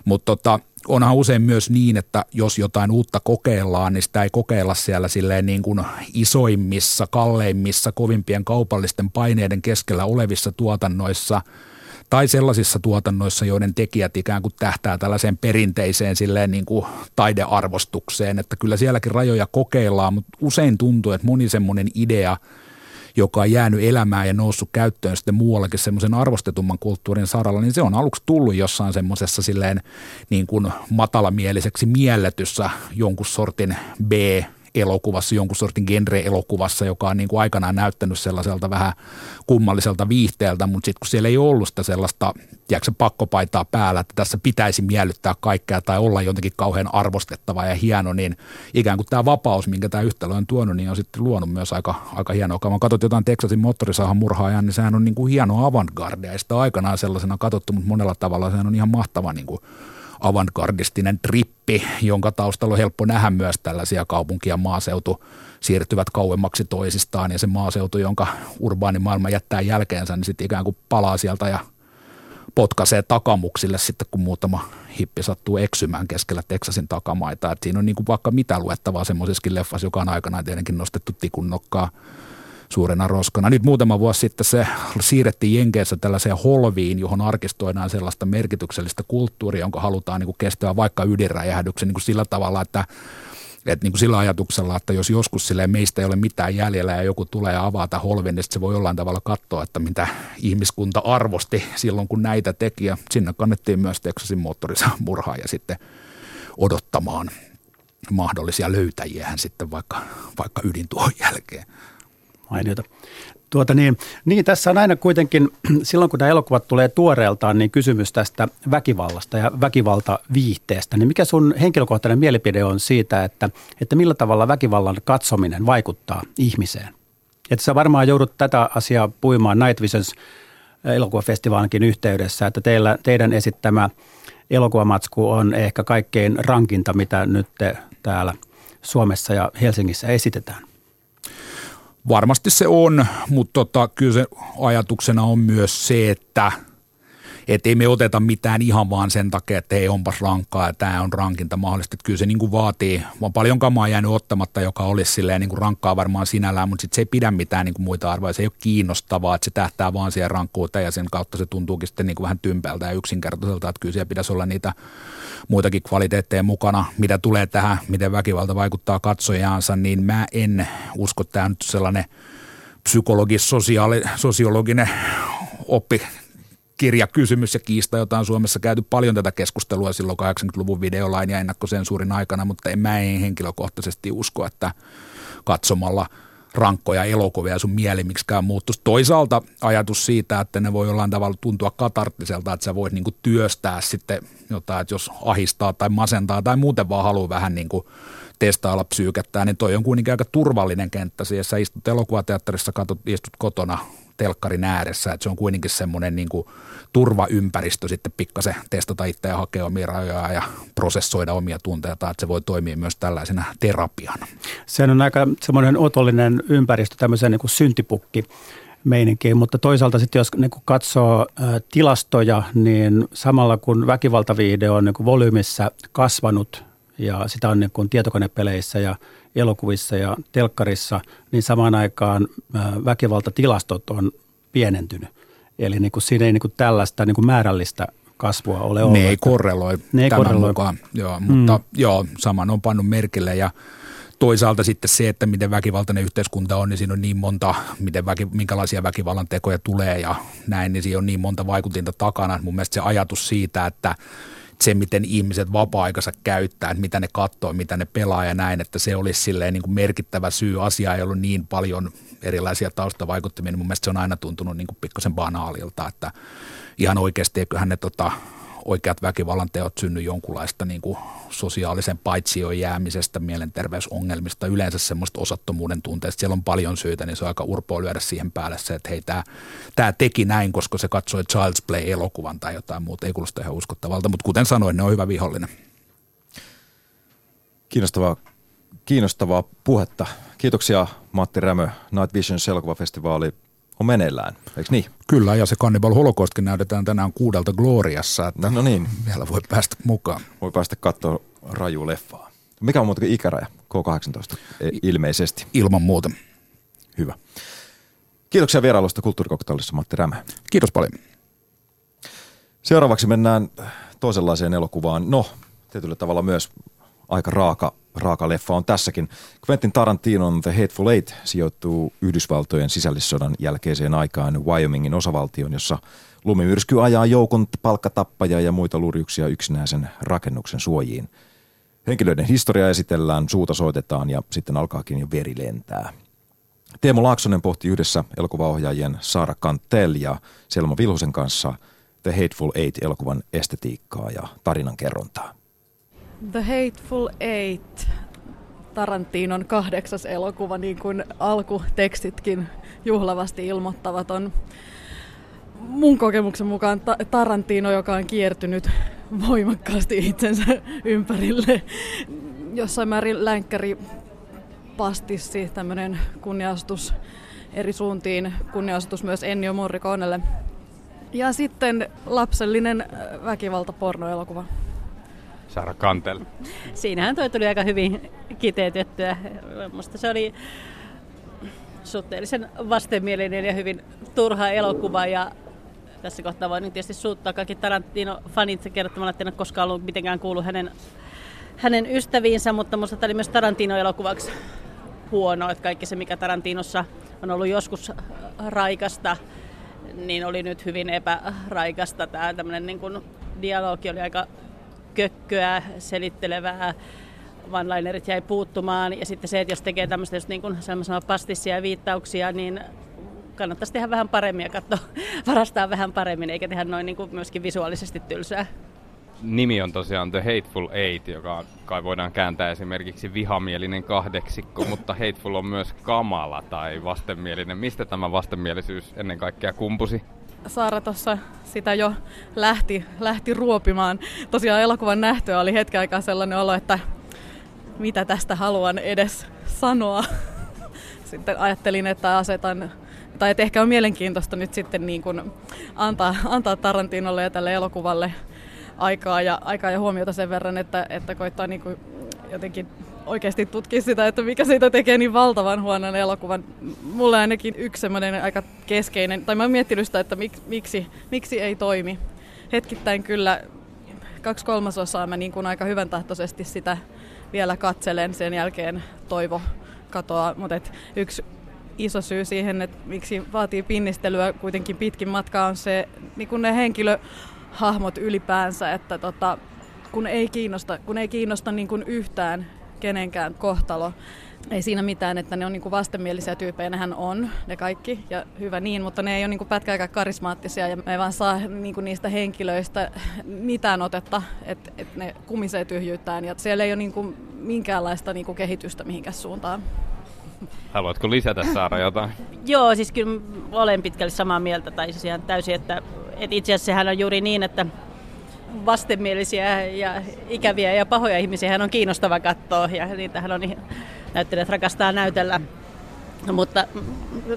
Mutta tota, onhan usein myös niin, että jos jotain uutta kokeillaan, niin sitä ei kokeilla siellä silleen niin kuin isoimmissa, kalleimmissa, kovimpien kaupallisten paineiden keskellä olevissa tuotannoissa, tai sellaisissa tuotannoissa, joiden tekijät ikään kuin tähtää tällaiseen perinteiseen silleen niin kuin taidearvostukseen, että kyllä sielläkin rajoja kokeillaan, mutta usein tuntuu, että moni semmoinen idea, joka on jäänyt elämään ja noussut käyttöön sitten muuallakin semmoisen arvostetumman kulttuurin saralla, niin se on aluksi tullut jossain semmoisessa silleen niin kuin matalamieliseksi mielletyssä jonkun sortin B elokuvassa, jonkun sortin genre-elokuvassa, joka on niin kuin aikanaan näyttänyt sellaiselta vähän kummalliselta viihteeltä, mutta sitten kun siellä ei ollut sitä sellaista, tiedätkö, pakkopaitaa päällä, että tässä pitäisi miellyttää kaikkea tai olla jotenkin kauhean arvostettava ja hieno, niin ikään kuin tämä vapaus, minkä tämä yhtälö on tuonut, niin on sitten luonut myös aika, aika hienoa. Kun katsot jotain Teksasin moottorisahan murhaajan, niin sehän on niin kuin hieno avantgarde, ja sitä aikanaan sellaisena katsottu, mutta monella tavalla sehän on ihan mahtava niin kuin avantgardistinen trippi, jonka taustalla on helppo nähdä myös tällaisia kaupunki- ja maaseutu siirtyvät kauemmaksi toisistaan ja se maaseutu, jonka urbaani maailma jättää jälkeensä, niin sitten ikään kuin palaa sieltä ja potkaisee takamuksille sitten, kun muutama hippi sattuu eksymään keskellä Teksasin takamaita. Et siinä on niin kuin vaikka mitä luettavaa semmoisessakin leffassa, joka on aikanaan tietenkin nostettu tikun nokkaa suurena roskana. Nyt muutama vuosi sitten se siirrettiin Jenkeissä tällaiseen holviin, johon arkistoidaan sellaista merkityksellistä kulttuuria, jonka halutaan niin kuin kestää vaikka ydinräjähdyksen niin kuin sillä tavalla, että, että niin kuin sillä ajatuksella, että jos joskus silleen meistä ei ole mitään jäljellä ja joku tulee ja avaa tämän holvin, niin se voi jollain tavalla katsoa, että mitä ihmiskunta arvosti silloin, kun näitä teki. Ja sinne kannettiin myös Teksasin moottorisahan murhaaja sitten odottamaan mahdollisia löytäjiä sitten vaikka, vaikka ydintuon jälkeen. Tuota niin, niin, tässä on aina kuitenkin, silloin kun nämä elokuvat tulee tuoreeltaan, niin kysymys tästä väkivallasta ja väkivaltaviihteestä. Niin mikä sun henkilökohtainen mielipide on siitä, että, että millä tavalla väkivallan katsominen vaikuttaa ihmiseen? Että sä varmaan joudut tätä asiaa puimaan Night Visions -elokuvafestivaalinkin yhteydessä, että teillä, teidän esittämä elokuvamatsku on ehkä kaikkein rankinta, mitä nyt täällä Suomessa ja Helsingissä esitetään. Varmasti se on, mutta tota, kyllä se ajatuksena on myös se, että et ei me oteta mitään ihan vaan sen takia, että hei, onpas rankkaa ja tämä on rankinta mahdollisesti. Että kyllä se niin kuin vaatii, vaan paljon kamaa jäänyt ottamatta, joka olisi silleen niin kuin rankkaa varmaan sinällään, mutta sitten se ei pidä mitään niin kuin muita arvoja. Se ei ole kiinnostavaa, että se tähtää vaan siihen rankkuuteen ja sen kautta se tuntuukin sitten niin kuin vähän tympäältä ja yksinkertaiselta, että kyllä siellä pitäisi olla niitä muitakin kvaliteetteja mukana. Mitä tulee tähän, miten väkivalta vaikuttaa katsojaansa, niin mä en usko, että tämä on nyt sellainen psykologi-sosiaalinen oppikirjakysymys ja kiista, jota on Suomessa käyty paljon tätä keskustelua silloin kahdeksankymmentäluvun videolain ja ennakkosensuurin aikana, mutta en mä en henkilökohtaisesti usko, että katsomalla rankkoja elokuvia sun mieli miksikään muuttuisi. Toisaalta ajatus siitä, että ne voi jollain tavalla tuntua katarttiselta, että sä voit niinku työstää sitten jotain, että jos ahistaa tai masentaa tai muuten vaan haluaa vähän niinku testailla psyykättää, niin toi on kuitenkin aika turvallinen kenttä. Siellä sä istut elokuvateatterissa, katot, istut kotona telkkarin ääressä, että se on kuitenkin semmoinen niinku turvaympäristö sitten pikkasen testata itseä ja hakea omia rajoja ja prosessoida omia tunteita, että se voi toimia myös tällaisena terapiana. Se on aika semmoinen otollinen ympäristö, tämmöisen niin kuin syntipukki meininkiin, mutta toisaalta sitten jos niin kuin katsoo tilastoja, niin samalla kun väkivaltavideo on niin kuin volyymissä kasvanut ja sitä on niin kuin tietokonepeleissä ja elokuvissa ja telkkarissa, niin samaan aikaan väkivaltatilastot on pienentynyt. Eli niin kuin siinä ei niin kuin tällaista niin kuin määrällistä kasvua ole ollut. Ne ei korreloi ne ei tämän korreloi. mukaan, joo, mutta mm. joo, saman on pannut merkille ja toisaalta sitten se, että miten väkivaltainen yhteiskunta on, niin siinä on niin monta, miten väki, minkälaisia väkivallan tekoja tulee ja näin, niin siinä on niin monta vaikutinta takana. Mun mielestä se ajatus siitä, että se, miten ihmiset vapaa-aikansa käyttää, että mitä ne katsoo, mitä ne pelaa ja näin, että se olisi silleen niin kuin merkittävä syy. Asia ei ollut niin paljon erilaisia taustavaikuttimia, niin mun mielestä se on aina tuntunut niin kuin pikkasen banaalilta, että ihan oikeasti eiköhän ne tota, oikeat väkivallan teot synny jonkunlaista niin kuin sosiaalisen paitsioon jäämisestä, mielenterveysongelmista, yleensä semmoista osattomuuden tunteesta. Siellä on paljon syitä, niin se on aika urpoa lyödä siihen päälle se, että hei, tämä, tämä teki näin, koska se katsoi Child's Play-elokuvan tai jotain muuta. Ei kuulosta ihan uskottavalta, mutta kuten sanoin, ne on hyvä vihollinen. Kiinnostavaa, kiinnostavaa puhetta. Kiitoksia Matti Rämö. Night Visions -elokuvafestivaali on meneillään, eikö niin? Kyllä, ja se Cannibal Holocaustkin näytetään tänään kuudelta Gloriassa, että no niin, vielä voi päästä mukaan. Voi päästä katsoa raju leffaa. Mikä on muutenkin ikäraja? K kahdeksantoista ilmeisesti. Ilman muuta. Hyvä. Kiitoksia vierailusta KulttuuriCocktailissa, Matti Rämö. Kiitos paljon. Seuraavaksi mennään toisenlaiseen elokuvaan. No, tietyllä tavalla myös aika raaka, raaka leffa on tässäkin. Quentin Tarantinon The Hateful Eight sijoittuu Yhdysvaltojen sisällissodan jälkeiseen aikaan Wyomingin osavaltioon, jossa lumimyrsky ajaa joukon palkkatappajia ja muita lurjuksia yksinäisen rakennuksen suojiin. Henkilöiden historia esitellään, suuta soitetaan ja sitten alkaakin jo veri lentää. Teemo Laaksonen pohti yhdessä elokuvaohjaajien Saara Cantell ja Selma Vilhusen kanssa The Hateful Eight-elokuvan estetiikkaa ja tarinankerrontaa. The Hateful Eight, Tarantinon kahdeksas elokuva, niin kuin alkutekstitkin juhlavasti ilmoittavat, on mun kokemuksen mukaan Tarantino, joka on kiertynyt voimakkaasti itsensä ympärille. Jossain määrin länkkäripastissi, tämmöinen kunniaosoitus eri suuntiin, kunniaosoitus myös Ennio Morriconelle. Ja sitten lapsellinen väkivaltapornoelokuva. Saara Cantell. Siinähän toi tuli aika hyvin kiteytettyä. Minusta se oli suhteellisen vastenmielinen ja hyvin turha elokuva. Ja tässä kohtaa voi nyt tietysti suuttaa kaikki Tarantino-fanit kertomalla, että en ole koskaan ollut mitenkään kuullut hänen, hänen ystäviinsä. Mutta minusta tämä oli myös Tarantino-elokuvaksi huono. Että kaikki se, mikä Tarantinossa on ollut joskus raikasta, niin oli nyt hyvin epäraikasta. Tämä tämmöinen niin kuin dialogi oli aika kökköä, selittelevää, one-linerit jäi puuttumaan. Ja sitten se, että jos tekee tämmöistä just niin kuin pastissia ja viittauksia, niin kannattaisi tehdä vähän paremmin ja katsoa, varastaa vähän paremmin, eikä tehdä noin niin kuin myöskin visuaalisesti tylsää. Nimi on tosiaan The Hateful Eight, joka kai voidaan kääntää esimerkiksi vihamielinen kahdeksikko, mutta hateful on myös kamala tai vastenmielinen. Mistä tämä vastenmielisyys ennen kaikkea kumpusi? Saara tuossa sitä jo lähti, lähti ruopimaan. Tosiaan elokuvan nähtöä oli hetken aikaa sellainen olo, että mitä tästä haluan edes sanoa. Sitten ajattelin, että asetan, tai että ehkä on mielenkiintoista nyt sitten niin kuin antaa, antaa Tarantinolle ja tälle elokuvalle aikaa ja, aikaa ja huomiota sen verran, että, että koittaa niin kuin jotenkin oikeasti tutkia sitä, että mikä siitä tekee niin valtavan huonon elokuvan. Mulla ainakin yksi semmoinen aika keskeinen, tai mä oon miettinyt sitä, että mik, miksi, miksi ei toimi. Hetkittäin kyllä kaksi kolmasosaa mä niin kuin aika hyvän tahtoisesti sitä vielä katselen, sen jälkeen toivo katoaa, mutta yksi iso syy siihen, että miksi vaatii pinnistelyä kuitenkin pitkin matkaa, on se, niin kuin ne henkilöhahmot ylipäänsä, että tota, kun ei kiinnosta, kun ei kiinnosta niin kuin yhtään kenenkään kohtalo. Ei siinä mitään, että ne on niin kuin vastenmielisiä tyyppejä, nehän on ne kaikki, ja hyvä niin, mutta ne ei ole niin kuin pätkääkään karismaattisia, ja me ei vaan saa niin kuin niistä henkilöistä mitään otetta, että et ne kumisee tyhjyyttään, ja siellä ei ole niin kuin minkäänlaista niin kuin kehitystä mihinkään suuntaan. Haluatko lisätä, Saara, jotain? Joo, siis kyllä olen pitkälle samaa mieltä, tai siis ihan täysin, että, että itse asiassa sehän on juuri niin, että vastenmielisiä ja ikäviä ja pahoja ihmisiä on kiinnostava katsoa, ja niitähän on ihan... Näyttelijät rakastaa näytellä, mutta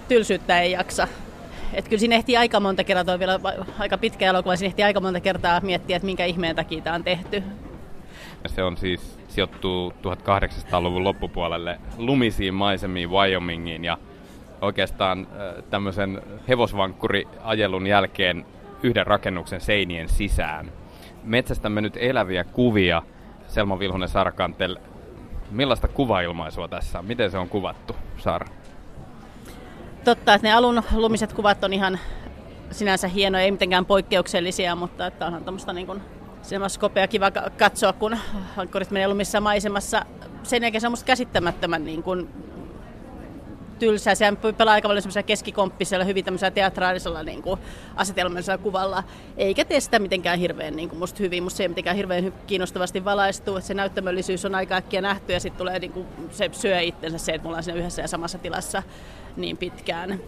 tylsyyttä ei jaksa. Et kyllä siinä ehtii aika monta kertaa, tuo on vielä aika pitkä elokuva, siinä ehtii aika monta kertaa miettiä, että minkä ihmeen takia tämä on tehty. Se on siis sijoittuu tuhatkahdeksansataaluvun loppupuolelle lumisiin maisemiin Wyomingiin, ja oikeastaan tämmöisen hevosvankkuriajelun jälkeen yhden rakennuksen seinien sisään. Metsästämme nyt eläviä kuvia, Selma Vilhunen, Saara Cantell. Millaista kuvailmaisua tässä on? Miten se on kuvattu, Saara? Totta, että ne alun lumiset kuvat on ihan sinänsä hienoja, ei mitenkään poikkeuksellisia, mutta että onhan tämmöistä niin kuin kopea kiva katsoa, kun ankkurit menee lumissa maisemassa. Sen jälkeen se on musta käsittämättömän niin kuin tylsää. Sehän pelaa aika paljon semmoisella keskikomppisella, hyvin tämmöisellä teatraalisella niin kuin asetelmallisella kuvalla. Eikä tee sitä mitenkään hirveän niin kuin musta hyvin, musta se ei mitenkään hirveän kiinnostavasti valaistuu. Se näyttämöllisyys on aika äkkiä nähty, ja sitten tulee niin kuin, se syö itsensä se, että me ollaan siinä yhdessä ja samassa tilassa niin pitkään.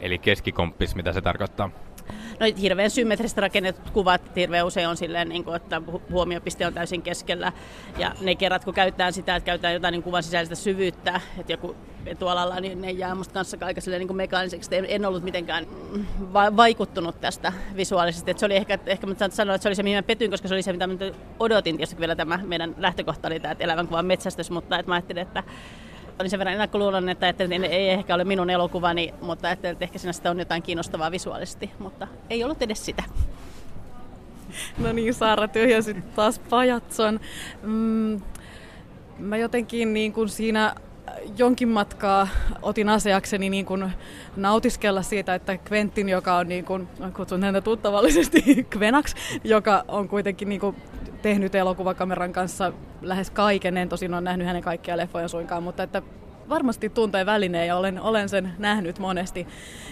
Eli keskikomppis, mitä se tarkoittaa? No hirveän symmetristä rakennetut kuvat hirveän usein on silleen, niin kuin, että huomiopiste on täysin keskellä. Ja ne kerrat, kun käytetään sitä, että käytetään jotain niin kuvan sisäistä syvyyttä, että joku etualalla, niin ne jää musta kanssa aika silleen niin kuin mekaaniseksi. En ollut mitenkään va- vaikuttunut tästä visuaalisesti. Et se oli ehkä, ehkä mä sanoin, että se oli se, mihin mä petyin, koska se oli se, mitä mä odotin. Tietysti vielä tämä meidän lähtökohta oli tämä elävän kuvan metsästys, mutta että mä ajattelin, että olin sen verran ennakkoluuloinen, että ajattelin, että ei ehkä ole minun elokuvani, mutta ajattelin, että ehkä siinä sitä on jotain kiinnostavaa visuaalisesti, mutta ei ollut edes sitä. No niin, Saara tyhjäsi taas pajatson. Mm, mä jotenkin niin kuin siinä jonkin matkaa otin asiakseni niin kuin nautiskella siitä, että Quentin, joka on, niin kuin, kutsun häntä tuttavallisesti Quenaksi, joka on kuitenkin niin kuin tehnyt elokuvakameran kanssa lähes kaiken. En tosin ole nähnyt hänen kaikkia leffoja suinkaan, mutta että varmasti tuntee välineen ja olen, olen sen nähnyt monesti.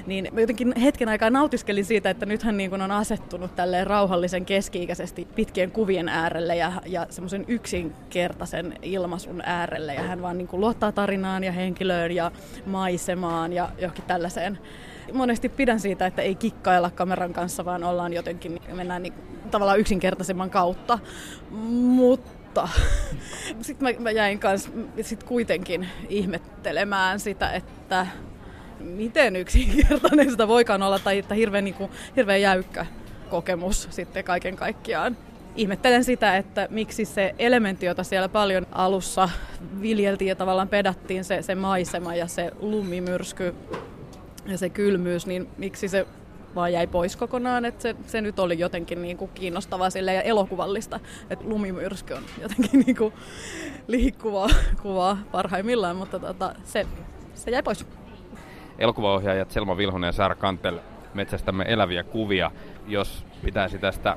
Niin jotenkin hetken aikaa nautiskelin siitä, että nythän niin kuin on asettunut tälleen rauhallisen keski-ikäisesti pitkien kuvien äärelle ja, ja semmoisen yksinkertaisen ilmaisun äärelle. Ja hän vaan niin kuin luottaa tarinaan ja henkilöön ja maisemaan ja johonkin tällaiseen. Monesti pidän siitä, että ei kikkailla kameran kanssa, vaan ollaan jotenkin, mennään niin, tavallaan yksinkertaisemman kautta. Mutta sitten mä, mä jäin kans sit kuitenkin ihmettelemään sitä, että miten yksinkertainen sitä voikaan olla, tai että hirveän, niin kuin, hirveän jäykkä kokemus sitten kaiken kaikkiaan. Ihmettelen sitä, että miksi se elementti, jota siellä paljon alussa viljeltiin ja tavallaan pedattiin, se, se maisema ja se lumimyrsky, ja se kylmyys, niin miksi se vaan jäi pois kokonaan, että se, se nyt oli jotenkin niinku kiinnostavaa silleen ja elokuvallista, että lumimyrsky on jotenkin niinku liikkuvaa kuvaa parhaimmillaan, mutta tota, se, se jäi pois. Elokuvaohjaajat Selma Vilhunen ja Saara Cantell, Metsästämme eläviä kuvia. Jos pitäisi tästä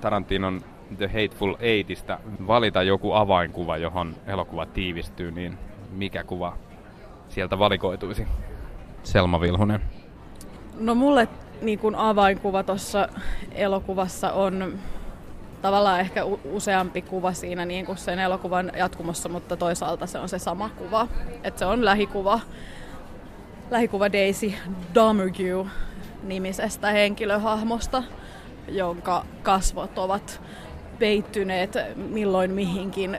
Tarantinon The Hateful Eightistä valita joku avainkuva, johon elokuva tiivistyy, niin mikä kuva sieltä valikoituisi? Selma Vilhunen. No mulle niin kun avainkuva tuossa elokuvassa on tavallaan ehkä useampi kuva siinä niin kun sen elokuvan jatkumossa, mutta toisaalta se on se sama kuva. Et se on lähikuva, lähikuva Daisy Domergue -nimisestä henkilöhahmosta, jonka kasvot ovat peittyneet milloin mihinkin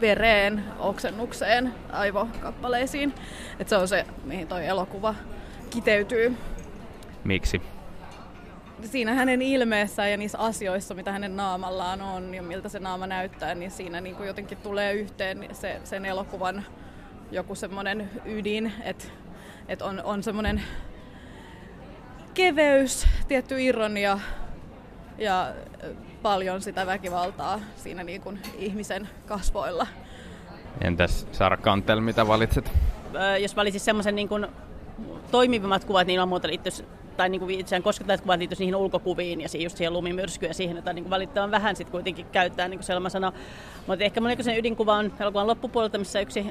vereen, oksennukseen, aivokappaleisiin. Et se on se, mihin toi elokuva kiteytyy. Miksi? Siinä hänen ilmeessään ja niissä asioissa, mitä hänen naamallaan on ja miltä se naama näyttää, niin siinä niinku jotenkin tulee yhteen se, sen elokuvan joku semmoinen ydin, että et on, on semmoinen keveys, tietty ironia ja paljon sitä väkivaltaa siinä niin kuin ihmisen kasvoilla. Entäs Saara Cantell, mitä valitset? jos valitsis semmoisen niin kuin toimivimmat kuvat, niin on muuten liittyisi, tai niin kuin itseään koskettavat kuvat liittyisi niihin ulkokuviin ja just siihen lumimyrskyyn ja siihen, että niin kuin valittavan vähän sitten kuitenkin käyttää, niin kuin Selma sanoi. Mutta ehkä monikoisen ydinkuva on elokuvan loppupuolelta, missä yksi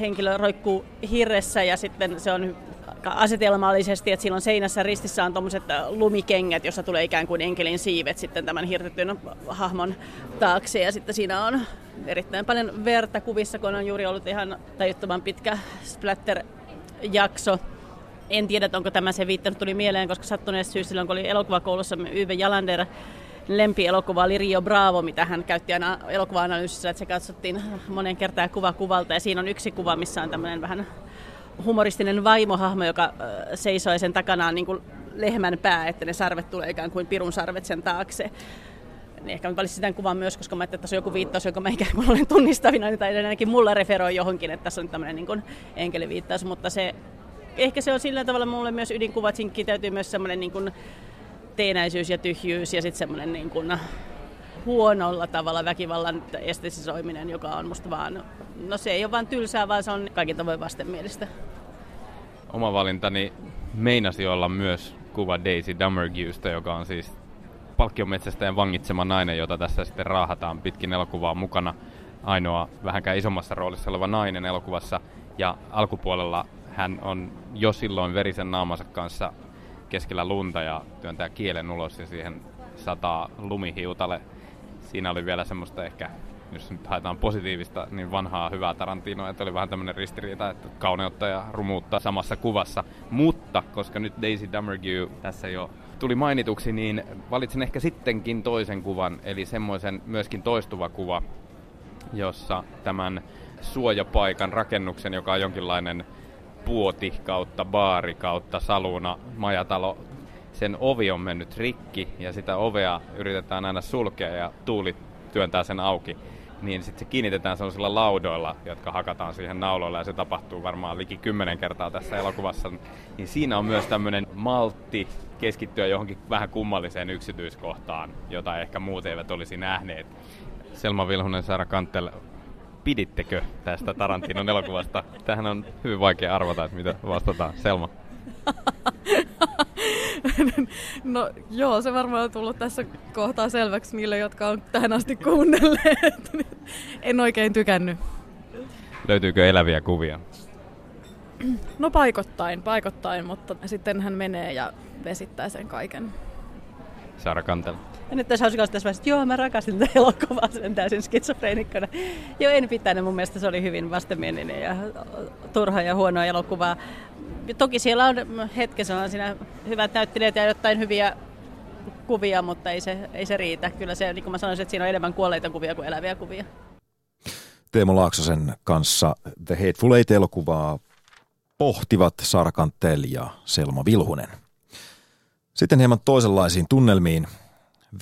henkilö roikkuu hirressä ja sitten se on asetelmallisesti, että silloin seinässä ristissä on tuommoiset lumikengät, jossa tulee ikään kuin enkelin siivet sitten tämän hirtetyn hahmon taakse. Ja sitten siinä on erittäin paljon verta kuvissa, kun on juuri ollut ihan tajuttoman pitkä splatter-jakso. En tiedä, onko tämä se viittannut, tuli mieleen, koska sattuneessa syystä silloin, kun oli elokuvakoulussa Yve Jalander, lempielokuva oli Rio Bravo, mitä hän käytti aina elokuva-analyysissä, että se katsottiin monen kertaa kuva kuvalta. Ja siinä on yksi kuva, missä on tämmöinen vähän humoristinen vaimohahmo, joka seisoi sen takanaan niin kuin lehmän pää, että ne sarvet tulee ikään kuin pirun sarvet sen taakse. Niin ehkä mä valitsin sitä kuvan myös, koska mä ajattelin, että tässä on joku viittaus, jonka mä ikään kuin olen tunnistavina, tai ainakin mulla referoi johonkin, että tässä on tämmöinen niin kuin enkeliviittaus, mutta se, ehkä se on sillä tavalla mulle myös ydinkuva, että siinä kiteytyy myös semmoinen niin kuin teenäisyys ja tyhjyys ja sitten semmoinen niin kuin huonolla tavalla väkivallan estetisoiminen, joka on musta vaan, no se ei ole vaan tylsää, vaan se on kaikin tavoin vastenmielistä. Oma valintani meinasi olla myös kuva Daisy Domerguesta, joka on siis palkkiometsästäjän vangitsema nainen, jota tässä sitten raahataan pitkin elokuvaa mukana. Ainoa vähänkään isommassa roolissa oleva nainen elokuvassa, ja alkupuolella hän on jo silloin verisen naamansa kanssa keskellä lunta ja työntää kielen ulos ja siihen sataa lumihiutale. Siinä oli vielä semmoista ehkä, jos nyt haetaan positiivista, niin vanhaa hyvää Tarantinoa, että oli vähän tämmöinen ristiriita, että kauneutta ja rumuutta samassa kuvassa. Mutta koska nyt Daisy Domergue tässä jo tuli mainituksi, niin valitsin ehkä sittenkin toisen kuvan, eli semmoisen myöskin toistuva kuva, jossa tämän suojapaikan rakennuksen, joka on jonkinlainen puoti kautta baari kautta saluna, majatalo, sen ovi on mennyt rikki ja sitä ovea yritetään aina sulkea ja tuuli työntää sen auki. Niin sitten se kiinnitetään sellaisilla laudoilla, jotka hakataan siihen nauloilla ja se tapahtuu varmaan liki kymmenen kertaa tässä elokuvassa. Niin siinä on myös tämmöinen maltti keskittyä johonkin vähän kummalliseen yksityiskohtaan, jota ehkä muut eivät olisi nähneet. Selma Vilhunen, Saara Cantell, pidittekö tästä Tarantinon elokuvasta? Tähän on hyvin vaikea arvata, että mitä vastataan. Selma. No joo, se varmaan on tullut tässä kohtaa selväksi niille, jotka on tähän asti kuunnelleet. En oikein tykännyt. Löytyykö eläviä kuvia? No paikoittain, paikoittain, mutta sitten hän menee ja vesittää sen kaiken. Saara Cantell. Ja nyt tässä hauskaa tässä vaiheessa, että joo, mä rakastin tätä elokuvaa sen täysin skitsofreenikkona. Joo, en pitänyt. Mun mielestä se oli hyvin vastenmielinen ja turha ja huonoa elokuvaa. Toki siellä on hetkessä on siinä hyvät näyttelijät ja jotain hyviä kuvia, mutta ei se, ei se riitä. Kyllä se, niin kuin mä sanoisin, että siinä on enemmän kuolleita kuvia kuin eläviä kuvia. Teemo Laaksosen kanssa The Hateful Eight-elokuvaa pohtivat Saara Cantell ja Selma Vilhunen. Sitten hieman toisenlaisiin tunnelmiin.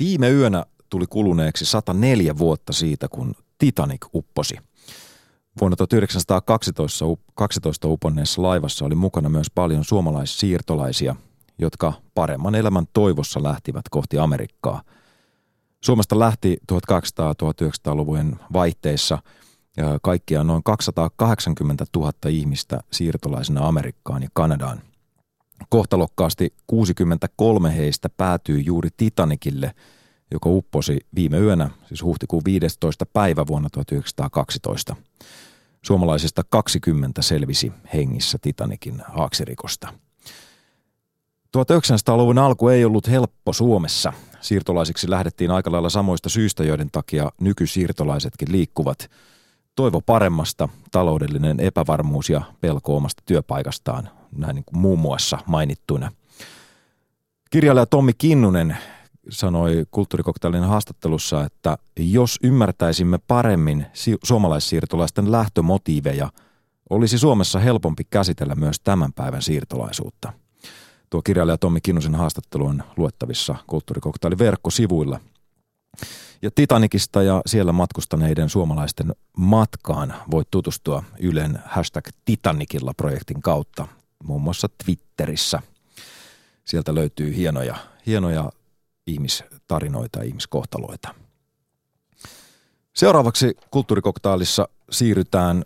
Viime yönä tuli kuluneeksi sata neljä vuotta siitä, kun Titanic upposi. Vuonna tuhatyhdeksänsataakaksitoista uponneessa laivassa oli mukana myös paljon suomalaissiirtolaisia, jotka paremman elämän toivossa lähtivät kohti Amerikkaa. Suomesta lähti tuhatkahdeksansataa-tuhatyhdeksänsataalukujen vaihteessa kaikkiaan noin kaksisataakahdeksankymmentätuhatta ihmistä siirtolaisena Amerikkaan ja Kanadaan. Kohtalokkaasti kuusikymmentäkolme heistä päätyi juuri Titanicille, joka upposi viime yönä, siis huhtikuun viidestoista päivä vuonna tuhatyhdeksänsataakaksitoista. Suomalaisista kaksikymmentä selvisi hengissä Titanicin haaksirikosta. tuhatyhdeksänsataaluvun alku ei ollut helppo Suomessa. Siirtolaisiksi lähdettiin aika lailla samoista syistä, joiden takia nykysiirtolaisetkin liikkuvat. Toivo paremmasta, taloudellinen epävarmuus ja pelko omasta työpaikastaan, näin niin kuin muun muassa mainittuina. Kirjailija Tommi Kinnunen sanoi KulttuuriCocktailin haastattelussa, että jos ymmärtäisimme paremmin suomalaissiirtolaisten lähtömotiiveja, olisi Suomessa helpompi käsitellä myös tämän päivän siirtolaisuutta. Tuo kirjailija Tommi Kinnusen haastattelu on luettavissa KulttuuriCocktailin verkkosivuilla. Ja Titanicista ja siellä matkustaneiden suomalaisten matkaan voit tutustua Ylen hashtag Titanicilla -projektin kautta, muun muassa Twitterissä. Sieltä löytyy hienoja, hienoja ihmistarinoita ja ihmiskohtaloita. Seuraavaksi KulttuuriCocktailissa siirrytään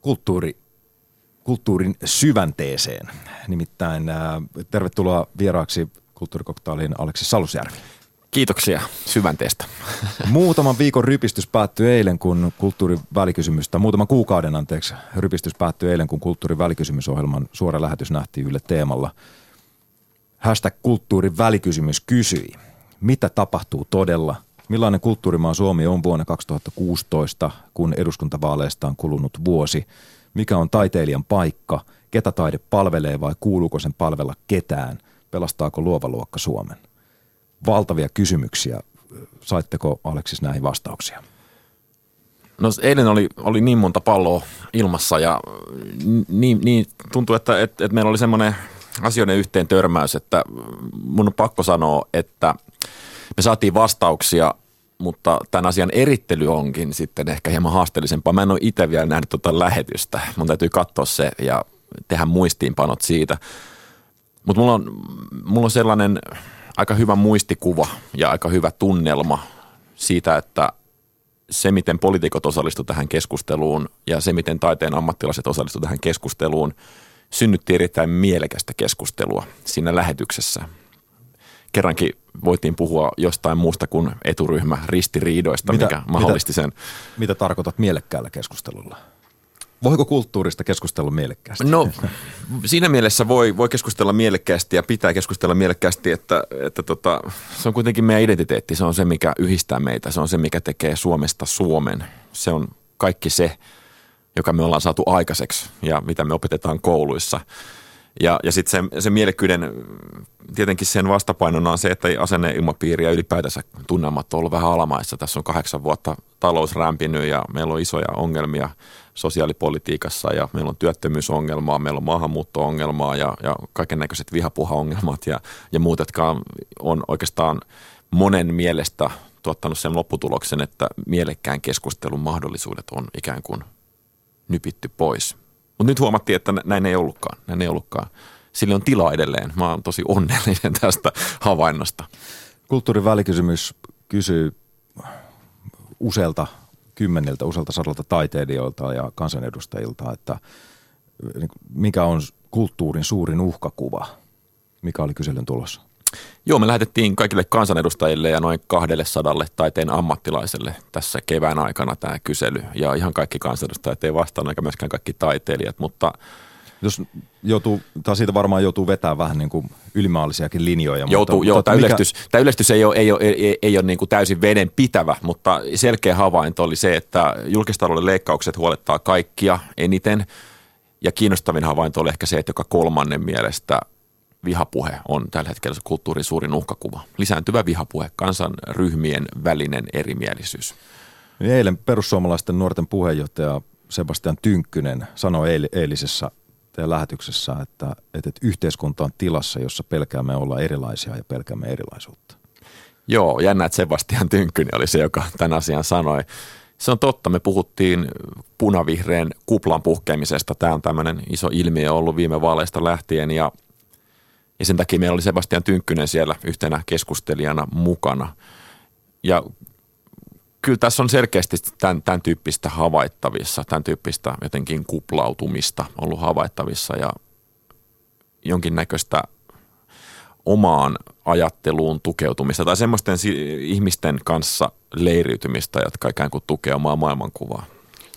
kulttuuri kulttuurin syvänteeseen. Nimittäin ää, tervetuloa vieraaksi kulttuurikoktailiin Aleksi Salusjärvi. Kiitoksia syvänteestä. Muutaman viikon rypistys päättyi eilen, kun kulttuurivälikysymystä, muutaman kuukauden anteeksi, rypistys päättyi eilen, kun kulttuurivälikysymysohjelman suora lähetys nähtiin Yle Teemalla. Hashtag kulttuurivälikysymys kysyi, mitä tapahtuu todella? Millainen kulttuurimaa Suomi on vuonna kaksituhattakuusitoista, kun eduskuntavaaleista on kulunut vuosi? Mikä on taiteilijan paikka? Ketä taide palvelee vai kuuluuko sen palvella ketään? Pelastaako luova luokka Suomen? Valtavia kysymyksiä. Saitteko, Aleksis, näihin vastauksia? No eilen oli, oli niin monta palloa ilmassa ja niin, niin tuntui, että, että, että meillä oli semmoinen asioiden yhteen törmäys, että mun on pakko sanoa, että me saatiin vastauksia, mutta tämän asian erittely onkin sitten ehkä hieman haasteellisempaa. Mä en ole itse vielä nähnyt tuota lähetystä. Mun täytyy katsoa se ja tehdä muistiinpanot siitä. Mutta mulla on, mulla on sellainen aika hyvä muistikuva ja aika hyvä tunnelma siitä, että se, miten poliitikot osallistuivat tähän keskusteluun ja se, miten taiteen ammattilaiset osallistuivat tähän keskusteluun, synnytti erittäin mielekästä keskustelua siinä lähetyksessä. Kerrankin voitiin puhua jostain muusta kuin eturyhmä ristiriidoista, mitä, mikä mahdollisti sen. Mitä, mitä tarkoitat mielekkäällä keskustelulla? Voiko kulttuurista keskustella mielekkäästi? No siinä mielessä voi, voi keskustella mielekkäästi ja pitää keskustella mielekkäästi, että, että tota, se on kuitenkin meidän identiteetti. Se on se, mikä yhdistää meitä. Se on se, mikä tekee Suomesta Suomen. Se on kaikki se, joka me ollaan saatu aikaiseksi ja mitä me opetetaan kouluissa. Ja, ja sitten se, se mielekkyyden, tietenkin sen vastapainona on se, että asenneilmapiiri ja ylipäätänsä tunnelmat on ollut vähän alamaissa. Tässä on kahdeksan vuotta talous rämpinyt ja meillä on isoja ongelmia sosiaalipolitiikassa ja meillä on työttömyysongelmaa, meillä on maahanmuutto-ongelmaa ja, ja kaiken näköiset vihapuha-ongelmat ja, ja muut, jotka on, on oikeastaan monen mielestä tuottanut sen lopputuloksen, että mielekkään keskustelun mahdollisuudet on ikään kuin nypitty pois. Mutta nyt huomattiin, että näin ei ollutkaan, näin ei ollutkaan. Sille on tilaa edelleen. Mä oon tosi onnellinen tästä havainnosta. Kulttuurivälikysymys kysyy useilta kymmeneltä, useilta sadalta taiteilijoilta ja kansanedustajilta, että mikä on kulttuurin suurin uhkakuva, mikä oli kyselyn tulos? Joo, me lähetettiin kaikille kansanedustajille ja noin kahdelle sadalle taiteen ammattilaiselle tässä kevään aikana tämä kysely. Ja ihan kaikki kansanedustajat ei vastaan, eikä myöskään kaikki taiteilijat, mutta jos joutuu, tai siitä varmaan joutuu vetämään vähän niin kuin ylimaallisiakin linjoja. Joutuu, joo, tämä yleistys, tämä yleistys ei ole, ei ole, ei, ei ole niin kuin täysin veden pitävä, mutta selkeä havainto oli se, että julkistalouden leikkaukset huolettaa kaikkia eniten. Ja kiinnostavin havainto oli ehkä se, että joka kolmannen mielestä vihapuhe on tällä hetkellä kulttuurin suurin uhkakuva. Lisääntyvä vihapuhe, kansanryhmien välinen erimielisyys. Eilen perussuomalaisten nuorten puheenjohtaja Sebastian Tynkkynen sanoi eilisessä lähetyksessä, että, että yhteiskunta on tilassa, jossa pelkäämme olla erilaisia ja pelkäämme erilaisuutta. Joo, jännä, että Sebastian Tynkkynen oli se, joka tämän asian sanoi. Se on totta, me puhuttiin punavihreän kuplan puhkeamisesta. Tämä on tämmöinen iso ilmiö ollut viime vaaleista lähtien ja Ja sen takia meillä oli Sebastian Tynkkynen siellä yhtenä keskustelijana mukana. Ja kyllä tässä on selkeästi tämän, tämän tyyppistä havaittavissa, tämän tyyppistä jotenkin kuplautumista ollut havaittavissa ja jonkinnäköistä omaan ajatteluun tukeutumista tai semmoisten ihmisten kanssa leiriytymistä, jotka ikään kuin tukee omaa maailmankuvaa.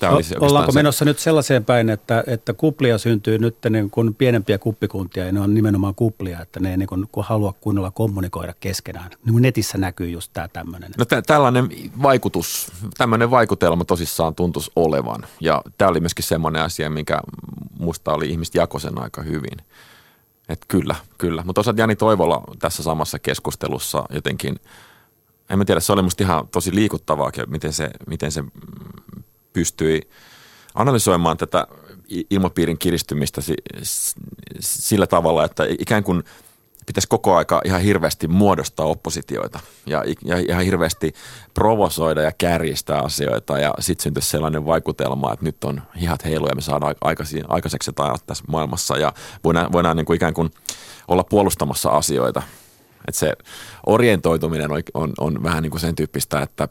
O, ollaanko se menossa nyt sellaiseen päin, että, että kuplia syntyy nyt niin kuin pienempiä kuppikuntia ja ne on nimenomaan kuplia, että ne ei niin kuin, kun halua kunnolla kommunikoida keskenään. Niin netissä näkyy just tämä tämmöinen. No tä, tällainen vaikutus, tämmöinen vaikutelma tosissaan tuntuisi olevan ja tämä oli myöskin semmoinen asia, minkä musta oli ihmiset jakosen aika hyvin. Että kyllä, kyllä. Mutta osaat Jani Toivola tässä samassa keskustelussa jotenkin, en mä tiedä, se oli musta ihan tosi liikuttavaa, miten se, miten se pystyi analysoimaan tätä ilmapiirin kiristymistä sillä tavalla, että ikään kuin pitäisi koko aika ihan hirveästi muodostaa oppositioita ja ihan hirveästi provosoida ja kärjistää asioita ja sitten syntyisi sellainen vaikutelma, että nyt on hihat heilu ja me saadaan aikaiseksi jotain tässä maailmassa ja voidaan, voidaan niin kuin ikään kuin olla puolustamassa asioita. Että se orientoituminen on, on, on vähän niin kuin sen tyyppistä, että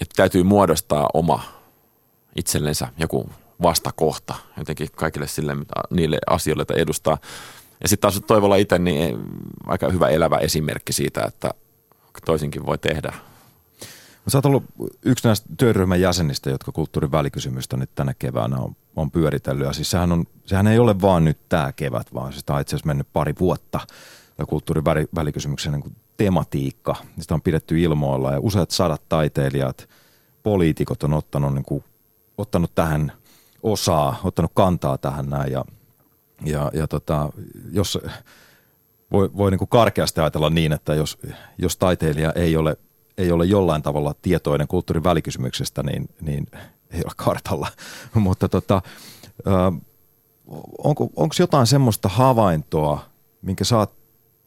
Että täytyy muodostaa oma itsellensä joku vastakohta jotenkin kaikille sille, mitä, niille asioille, joita edustaa. Ja sitten taas Toivola itse, niin aika hyvä elävä esimerkki siitä, että toisinkin voi tehdä. Sä oot ollut yksi näistä työryhmän jäsenistä, jotka kulttuurin välikysymystä nyt tänä keväänä on, on pyöritellyt. Ja siis sehän, on, sehän ei ole vaan nyt tää kevät, vaan sitä on itse asiassa mennyt pari vuotta. Kulttuurin välikysymyksen niin kuin tematiikka, sitä on pidetty ilmoilla ja useat sadat taiteilijat, poliitikot on ottanut, niin kuin, ottanut tähän osaa, ottanut kantaa tähän näin ja, ja, ja tota, jos, voi, voi niin kuin karkeasti ajatella niin, että jos, jos taiteilija ei ole, ei ole jollain tavalla tietoinen kulttuurin välikysymyksestä, niin, niin ei ole kartalla, mutta tota, onko, onko jotain semmoista havaintoa, minkä sä oot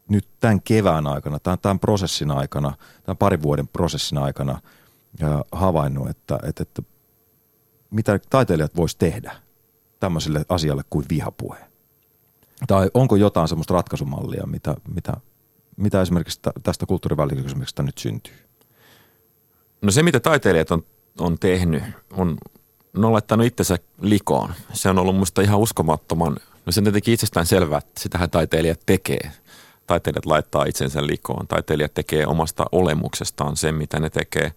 nyt tämän kevään aikana, tämän, tämän prosessin aikana, tämän parin vuoden prosessin aikana ja havainnut, että, että, että mitä taiteilijat vois tehdä tämmöiselle asialle kuin vihapuhe? Tai onko jotain semmoista ratkaisumallia, mitä, mitä, mitä esimerkiksi tästä kulttuurivälikysymyksestä nyt syntyy? No se, mitä taiteilijat on, on tehnyt, on, ne on laittanut itsensä likoon. Se on ollut musta ihan uskomattoman, no se on tietenkin itsestään selvää, että sitähän taiteilijat tekee. Taiteilijat laittaa itsensä likoon. Taiteilijat tekee omasta olemuksestaan sen, mitä ne tekee.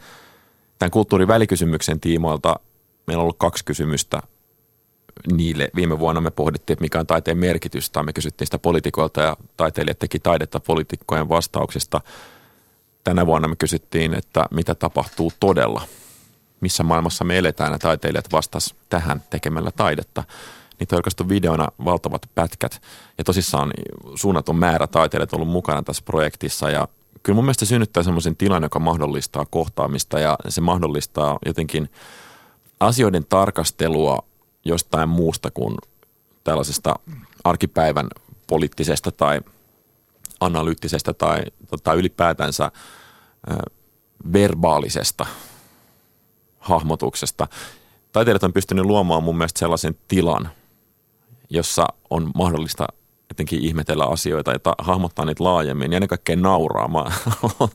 Tämän kulttuurivälikysymyksen tiimoilta meillä on ollut kaksi kysymystä niille. Viime vuonna me pohdittiin, että mikä on taiteen merkitys, tai me kysyttiin sitä poliitikoilta, ja taiteilijat teki taidetta poliitikkojen vastauksista. Tänä vuonna me kysyttiin, että mitä tapahtuu todella. Missä maailmassa me eletään, ja taiteilijat vastas tähän tekemällä taidetta. Niitä on julkaistu videona valtavat pätkät ja tosissaan suunnaton määrä taiteilijat on ollut mukana tässä projektissa ja kyllä mun mielestä se synnyttää semmoisen tilan, joka mahdollistaa kohtaamista ja se mahdollistaa jotenkin asioiden tarkastelua jostain muusta kuin tällaisesta arkipäivän poliittisesta tai analyyttisestä tai, tai ylipäätänsä verbaalisesta hahmotuksesta. Taiteilijat on pystynyt luomaan mun mielestä sellaisen tilan, jossa on mahdollista jotenkin ihmetellä asioita ja ta- hahmottaa niitä laajemmin ja ennen kaikkea nauraa. Mä oon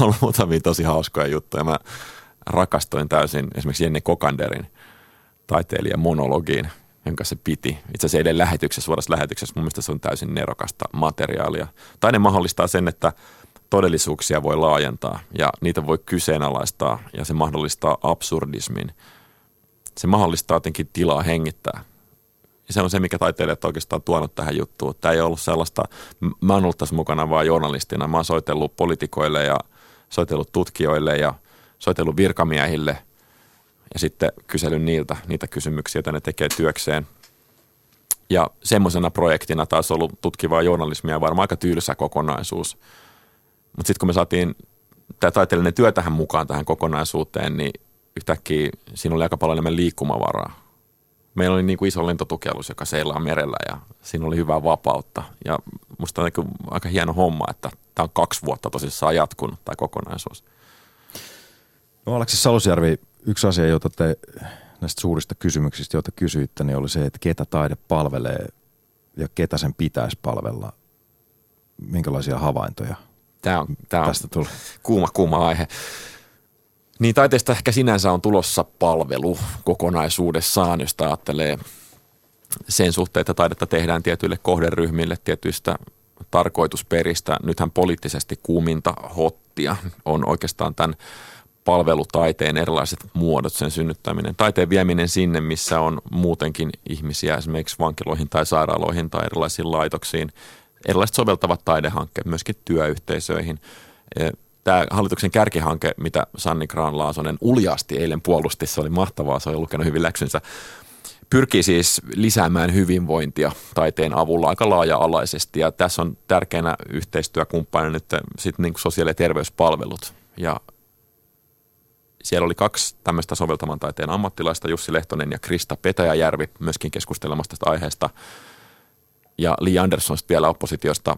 ollut muutamia tosi hauskoja juttuja. Mä rakastoin täysin esimerkiksi Jenni Kokanderin taiteilijan monologiin, jonka se piti. Itse asiassa eilen lähetyksessä, suorassa lähetyksessä mun mielestä se on täysin nerokasta materiaalia. Taide mahdollistaa sen, että todellisuuksia voi laajentaa ja niitä voi kyseenalaistaa ja se mahdollistaa absurdismin. Se mahdollistaa jotenkin tilaa hengittää. Ja se on se, mikä taiteilijat oikeastaan tuonut tähän juttuun. Tämä ei ollut sellaista, mä oon ollut tässä mukana vaan journalistina. Mä oon soitellut poliitikoille ja soitellut tutkijoille ja soitellut virkamiehille ja sitten kyselyn niiltä niitä kysymyksiä, joita ne tekee työkseen. Ja semmoisena projektina taas ollut tutkivaa journalismia, varmaan aika tylsä kokonaisuus. Mutta sitten kun me saatiin tämä taiteellinen työ tähän mukaan tähän kokonaisuuteen, niin yhtäkkiä siinä oli aika paljon enemmän liikkumavaraa. Meillä oli niin kuin iso lentotukialus, joka seilaa merellä ja siinä oli hyvää vapautta. Ja musta on aika hieno homma, että tämä on kaksi vuotta tosissaan jatkunut tämä kokonaisuus. No Aleksi Salusjärvi, yksi asia, jota te näistä suurista kysymyksistä, joita kysyitte, niin oli se, että ketä taide palvelee ja ketä sen pitäisi palvella. Minkälaisia havaintoja tämä on, tämä tästä tuli? Kuuma, kuuma aihe. Niin taiteesta ehkä sinänsä on tulossa palvelu kokonaisuudessaan, josta ajattelee sen suhteen, että taidetta tehdään tietyille kohderyhmille, tietyistä tarkoitusperistä. Nythän poliittisesti kuuminta hottia on oikeastaan tämän palvelutaiteen erilaiset muodot, sen synnyttäminen. Taiteen vieminen sinne, missä on muutenkin ihmisiä esimerkiksi vankiloihin tai sairaaloihin tai erilaisiin laitoksiin. Erilaiset soveltavat taidehankkeet myöskin työyhteisöihin. Tämä hallituksen kärkihanke, mitä Sanni Grahn-Laasonen uljasti eilen puolusti, se oli mahtavaa, se oli lukenut hyvin läksynsä, pyrkii siis lisäämään hyvinvointia taiteen avulla aika laaja-alaisesti ja tässä on tärkeänä yhteistyökumppanina nyt sitten niin kuin sosiaali- ja terveyspalvelut ja siellä oli kaksi tämmöistä soveltavan taiteen ammattilaista, Jussi Lehtonen ja Krista Petäjäjärvi myöskin keskustelemassa tästä aiheesta ja Li Andersson vielä oppositiosta.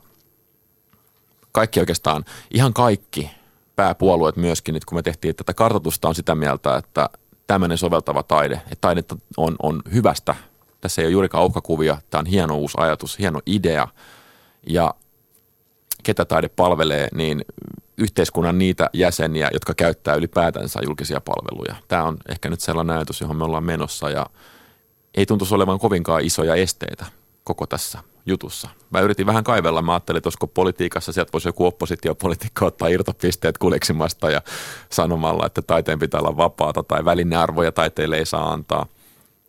Kaikki oikeastaan, ihan kaikki pääpuolueet myöskin, nyt kun me tehtiin tätä kartoitusta, on sitä mieltä, että tämmöinen soveltava taide, että taidetta on, on hyvästä. Tässä ei ole juurikaan uhkakuvia, tämä on hieno uusi ajatus, hieno idea. Ja ketä taide palvelee, niin yhteiskunnan niitä jäseniä, jotka käyttää ylipäätänsä julkisia palveluja. Tämä on ehkä nyt sellainen ajatus, johon me ollaan menossa ja ei tuntuisi olevan kovinkaan isoja esteitä koko tässä jutussa. Mä yritin vähän kaivella, mä ajattelin, että olisiko politiikassa, sieltä voisi joku oppositiopolitiikka ottaa irtopisteet kuleksimasta ja sanomalla, että taiteen pitää olla vapaata tai välinearvoja taiteelle ei saa antaa.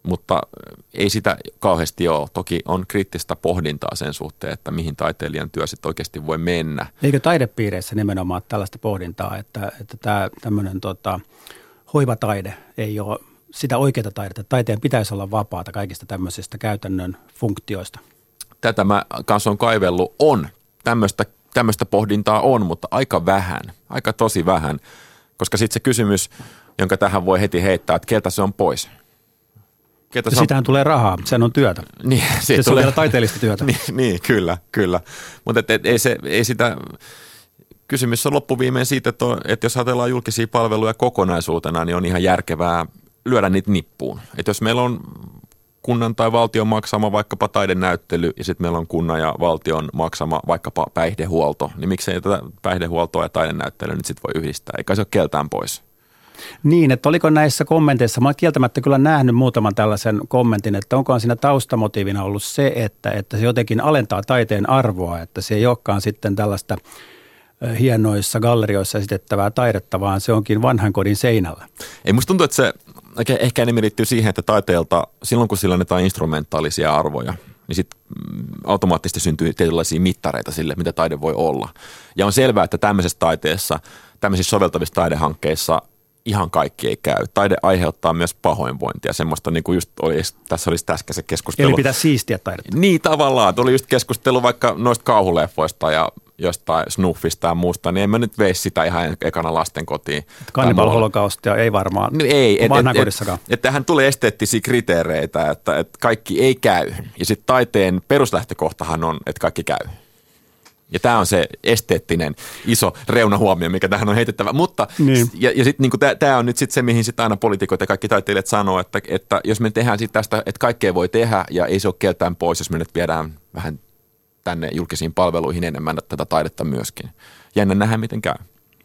Mutta ei sitä kauheasti ole. Toki on kriittistä pohdintaa sen suhteen, että mihin taiteilijan työ sitten oikeasti voi mennä. Eikö taidepiireissä nimenomaan tällaista pohdintaa, että, että tämä tämmöinen tota, hoivataide ei ole sitä oikeaa taidetta. Taiteen pitäisi olla vapaata kaikista tämmöisistä käytännön funktioista. Tätä mä kanssa on kaivellut. On. Tämmöistä, tämmöistä pohdintaa on, mutta aika vähän. Aika tosi vähän. Koska sitten se kysymys, jonka tähän voi heti heittää, että keltä se on pois. On... Sitähän tulee rahaa, sehän on työtä. Niin, se tulee... on vielä taiteellista työtä. niin, niin, kyllä, kyllä. Mutta et, et, ei, se, ei sitä, kysymys on loppuviimein siitä, että, on, että jos ajatellaan julkisia palveluja kokonaisuutena, niin on ihan järkevää lyödä niitä nippuun. Että jos meillä on kunnan tai valtion maksama vaikkapa taidenäyttely ja sitten meillä on kunnan ja valtion maksama vaikkapa päihdehuolto, niin miksei tätä päihdehuoltoa ja taidenäyttelyä nyt sitten voi yhdistää, eikä se ole keltään pois. Niin, että oliko näissä kommenteissa, mä oon kieltämättä kyllä nähnyt muutaman tällaisen kommentin, että onkohan siinä taustamotiivina ollut se, että, että se jotenkin alentaa taiteen arvoa, että se ei olekaan sitten tällaista hienoissa gallerioissa esitettävää taidetta, vaan se onkin vanhan kodin seinällä. Ei musta tuntuu, että se ehkä enemmän liittyy siihen, että taiteelta silloin kun sillä annetaan instrumentaalisia arvoja, niin sitten automaattisesti syntyy tietynlaisia mittareita sille, mitä taide voi olla. Ja on selvää, että tämmöisessä taiteessa, tämmöisissä soveltavissa taidehankkeissa ihan kaikki ei käy. Taide aiheuttaa myös pahoinvointia. Semmoista niin kuin just oli, tässä olisi äsken se keskustelu. Eli pitää siistiä taidetta. Niin tavallaan. Tuli just keskustelu vaikka noista kauhuleffoista ja jostain snuffista ja muusta, niin en mä nyt veisi sitä ihan ekana lasten kotiin. Cannibal Holocaustia ei varmaan. No ei. Et, vanhakodissakaan. Et, et, et, tähän tulee esteettisiä kriteereitä, että et kaikki ei käy. Ja sitten taiteen peruslähtökohtahan on, että kaikki käy. Ja tämä on se esteettinen iso reunahuomio, mikä tähän on heitettävä. Mutta niin. ja, ja sitten niinku tämä on nyt sit se, mihin sit aina poliitikot ja kaikki taiteilijat sanoo, että, että jos me tehdään sit tästä, että kaikkea voi tehdä ja ei se ole keltään pois, jos me nyt viedään vähän tänne julkisiin palveluihin enemmän tätä taidetta myöskin. Jännä nähdään, miten käy.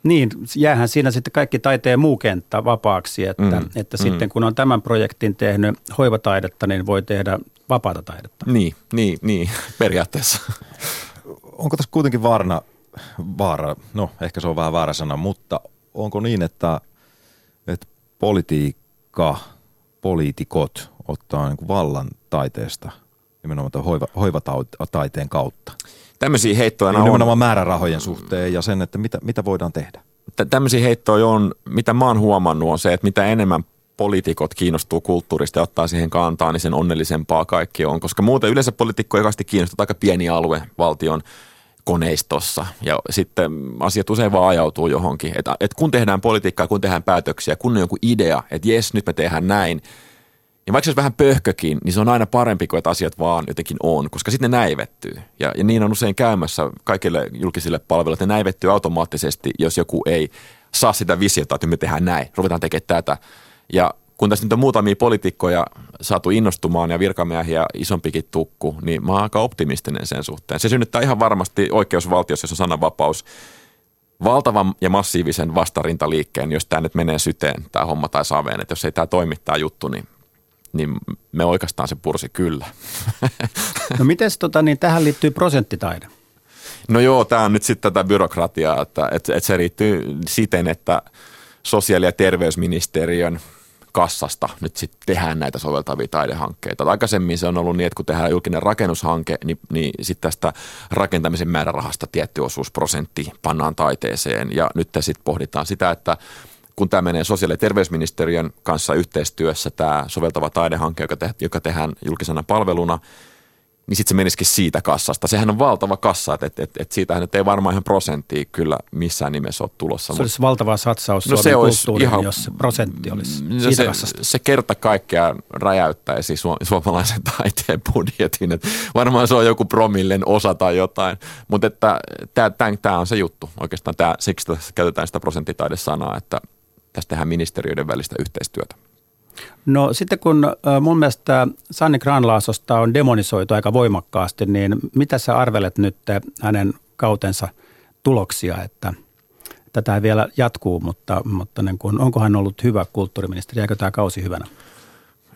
Niin, jäähän siinä sitten kaikki taiteen muu kenttä vapaaksi, että, mm, että mm. sitten kun on tämän projektin tehnyt hoivataidetta, niin voi tehdä vapaata taidetta. Niin, niin, niin periaatteessa. Onko tässä kuitenkin vaarana, vaara, no ehkä se on vähän väärä sana, mutta onko niin, että, että politiikka, poliitikot ottaa niin kuin vallan taiteesta, nimenomaan tämän hoiva, hoivataiteen kautta? Tämmöisiä heittoja on. Nimenomaan määrärahojen suhteen ja sen, että mitä, mitä voidaan tehdä? Tämmöisiä heittoja on, mitä mä oon huomannut, on se, että mitä enemmän poliitikot kiinnostuu kulttuurista ja ottaa siihen kantaa, niin sen onnellisempaa kaikki on, koska muuten yleensä poliitikkoja kasti kiinnostaa aika pieni alue valtion koneistossa ja sitten asiat usein vaan ajautuu johonkin, että et kun tehdään politiikkaa, kun tehdään päätöksiä, kun on joku idea, että jes, nyt me tehdään näin, ja vaikka se olisi vähän pöhkökin, niin se on aina parempi kuin, että asiat vaan jotenkin on, koska sitten ne näivettyy. Ja, ja niin on usein käymässä kaikille julkisille palveluille, että ne näivettyy automaattisesti, jos joku ei saa sitä visiota, että me tehdään näin, ruvetaan tekemään tätä. Ja kun tässä nyt on muutamia poliitikkoja saatu innostumaan ja virkamiehiä isompikin tukku, niin mä oon aika optimistinen sen suhteen. Se synnyttää ihan varmasti oikeusvaltiossa, jossa on sananvapaus, valtavan ja massiivisen vastarintaliikkeen, jos tämä nyt menee syteen, tämä homma tai saveen. Että jos ei tämä toimi tämä juttu, niin, niin me oikeastaan se pursi kyllä. No mites tota, niin tähän liittyy prosenttitaide? No joo, tämä on nyt sitten tätä byrokratiaa, että, että, että se riittyy siten, että sosiaali- ja terveysministeriön kassasta nyt sitten tehdään näitä soveltavia taidehankkeita. Aikaisemmin se on ollut niin, että kun tehdään julkinen rakennushanke, niin, niin sitten tästä rakentamisen määrärahasta tietty osuus prosentti pannaan taiteeseen. Ja nyt sitten pohditaan sitä, että kun tämä menee sosiaali- ja terveysministeriön kanssa yhteistyössä tämä soveltava taidehanke, joka, te, joka tehdään julkisena palveluna, niin sitten se menisikin siitä kassasta. Sehän on valtava kassa, että et, et, et siitähän nyt ei varmaan ihan prosenttia kyllä missään nimessä ole tulossa. Se olisi valtava satsaus no Suomen kulttuuriin, ihan, jos se prosentti olisi no siitä se, kassasta. Se kerta kaikkiaan räjäyttäisi suomalaisen taiteen budjetin. Et varmaan se on joku promillen osa tai jotain, mutta tämä on se juttu oikeastaan. Tää, siksi käytetään sitä prosenttitaidesanaa, että tässä tehdään ministeriöiden välistä yhteistyötä. No sitten kun mun mielestä Sanni Grahn-Laasosta on demonisoitu aika voimakkaasti, niin mitä sä arvelet nyt hänen kautensa tuloksia, että tätä vielä jatkuu, mutta, mutta niin kun, onko hän ollut hyvä kulttuuriministeri, jääkö tämä kausi hyvänä?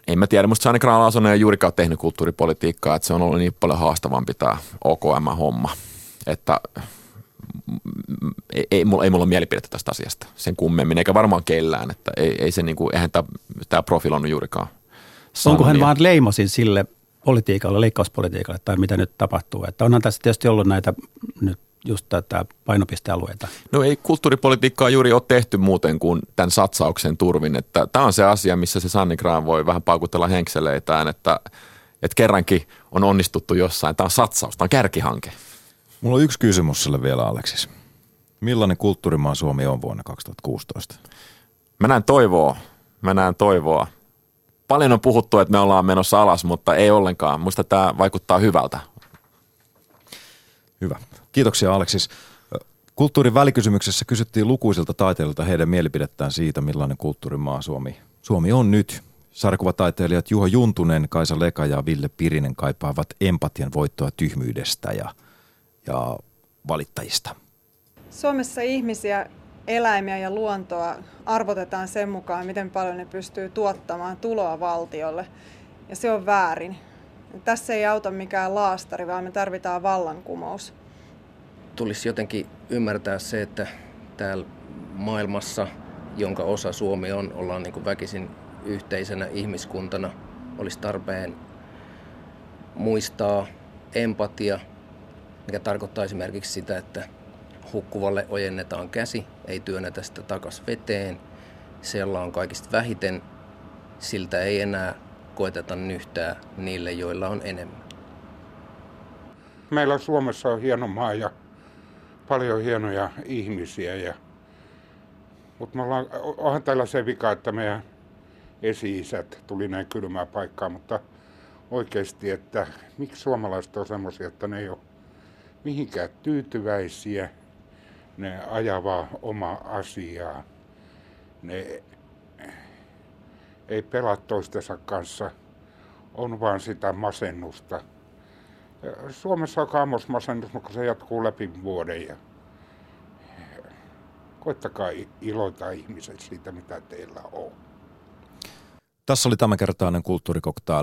en mä tiedä, musta Sanni Grahn-Laasonen ei juurikaan tehnyt kulttuuripolitiikkaa, että se on ollut niin paljon haastavampi tämä O K M-homma, että ei, ei, mulla, ei mulla ole mielipidettä tästä asiasta sen kummemmin, eikä varmaan kellään, että ei, ei se niinku, eihän tämä, tämä profiloinut juurikaan. Onko hän vaan leimasin sille politiikalle, leikkauspolitiikalle tai mitä nyt tapahtuu, että onhan tässä tietysti ollut näitä nyt just tätä painopistealueita? No ei kulttuuripolitiikkaa juuri ole tehty muuten kuin tämän satsauksen turvin, että tämä on se asia, missä se Sanni Grahn voi vähän paukutella henkseleitään, että, että kerrankin on onnistuttu jossain, tämä on satsaus, tämä on kärkihanke. Mulla on yksi kysymys sille vielä, Aleksis. Millainen kulttuurimaa Suomi on vuonna kaksituhattakuusitoista? Mä näen toivoa, mä näen toivoa. Paljon on puhuttu, että me ollaan menossa alas, mutta ei ollenkaan. Musta tämä vaikuttaa hyvältä. Hyvä. Kiitoksia, Aleksis. Kulttuurin välikysymyksessä kysyttiin lukuisilta taiteilijoilta heidän mielipidettään siitä, millainen kulttuurimaa Suomi, Suomi on nyt. Sarjakuvataiteilijat Juha Juntunen, Kaisa Leka ja Ville Pirinen kaipaavat empatian voittoa tyhmyydestä ja, ja valittajista. Suomessa ihmisiä, eläimiä ja luontoa arvotetaan sen mukaan, miten paljon ne pystyy tuottamaan tuloa valtiolle. Ja se on väärin. Tässä ei auta mikään laastari, vaan me tarvitaan vallankumous. Tulisi jotenkin ymmärtää se, että täällä maailmassa, jonka osa Suomi on, ollaan niin kuin väkisin yhteisenä ihmiskuntana. Olisi tarpeen muistaa empatia, mikä tarkoittaa esimerkiksi sitä, että hukkuvalle ojennetaan käsi, ei työnnetä sitä takas veteen. Siellä on kaikista vähiten, siltä ei enää koeteta nyhtää niille, joilla on enemmän. Meillä Suomessa on hieno maa ja paljon hienoja ihmisiä. Ja... Mutta me ollaan, onhan täällä se vika, että meidän esi-isät tuli näin kylmää paikkaa, mutta oikeasti, että miksi suomalaiset on semmoisia, että ne ei ole mihinkään tyytyväisiä, ne ajavaa omaa asiaa, ne ei pelaa toistensa kanssa, on vaan sitä masennusta. Suomessa on kaamosmasennus, mutta se jatkuu läpi vuoden ja koittakaa iloita ihmiset siitä, mitä teillä on. Tässä oli tämänkertainen kulttuurikoktail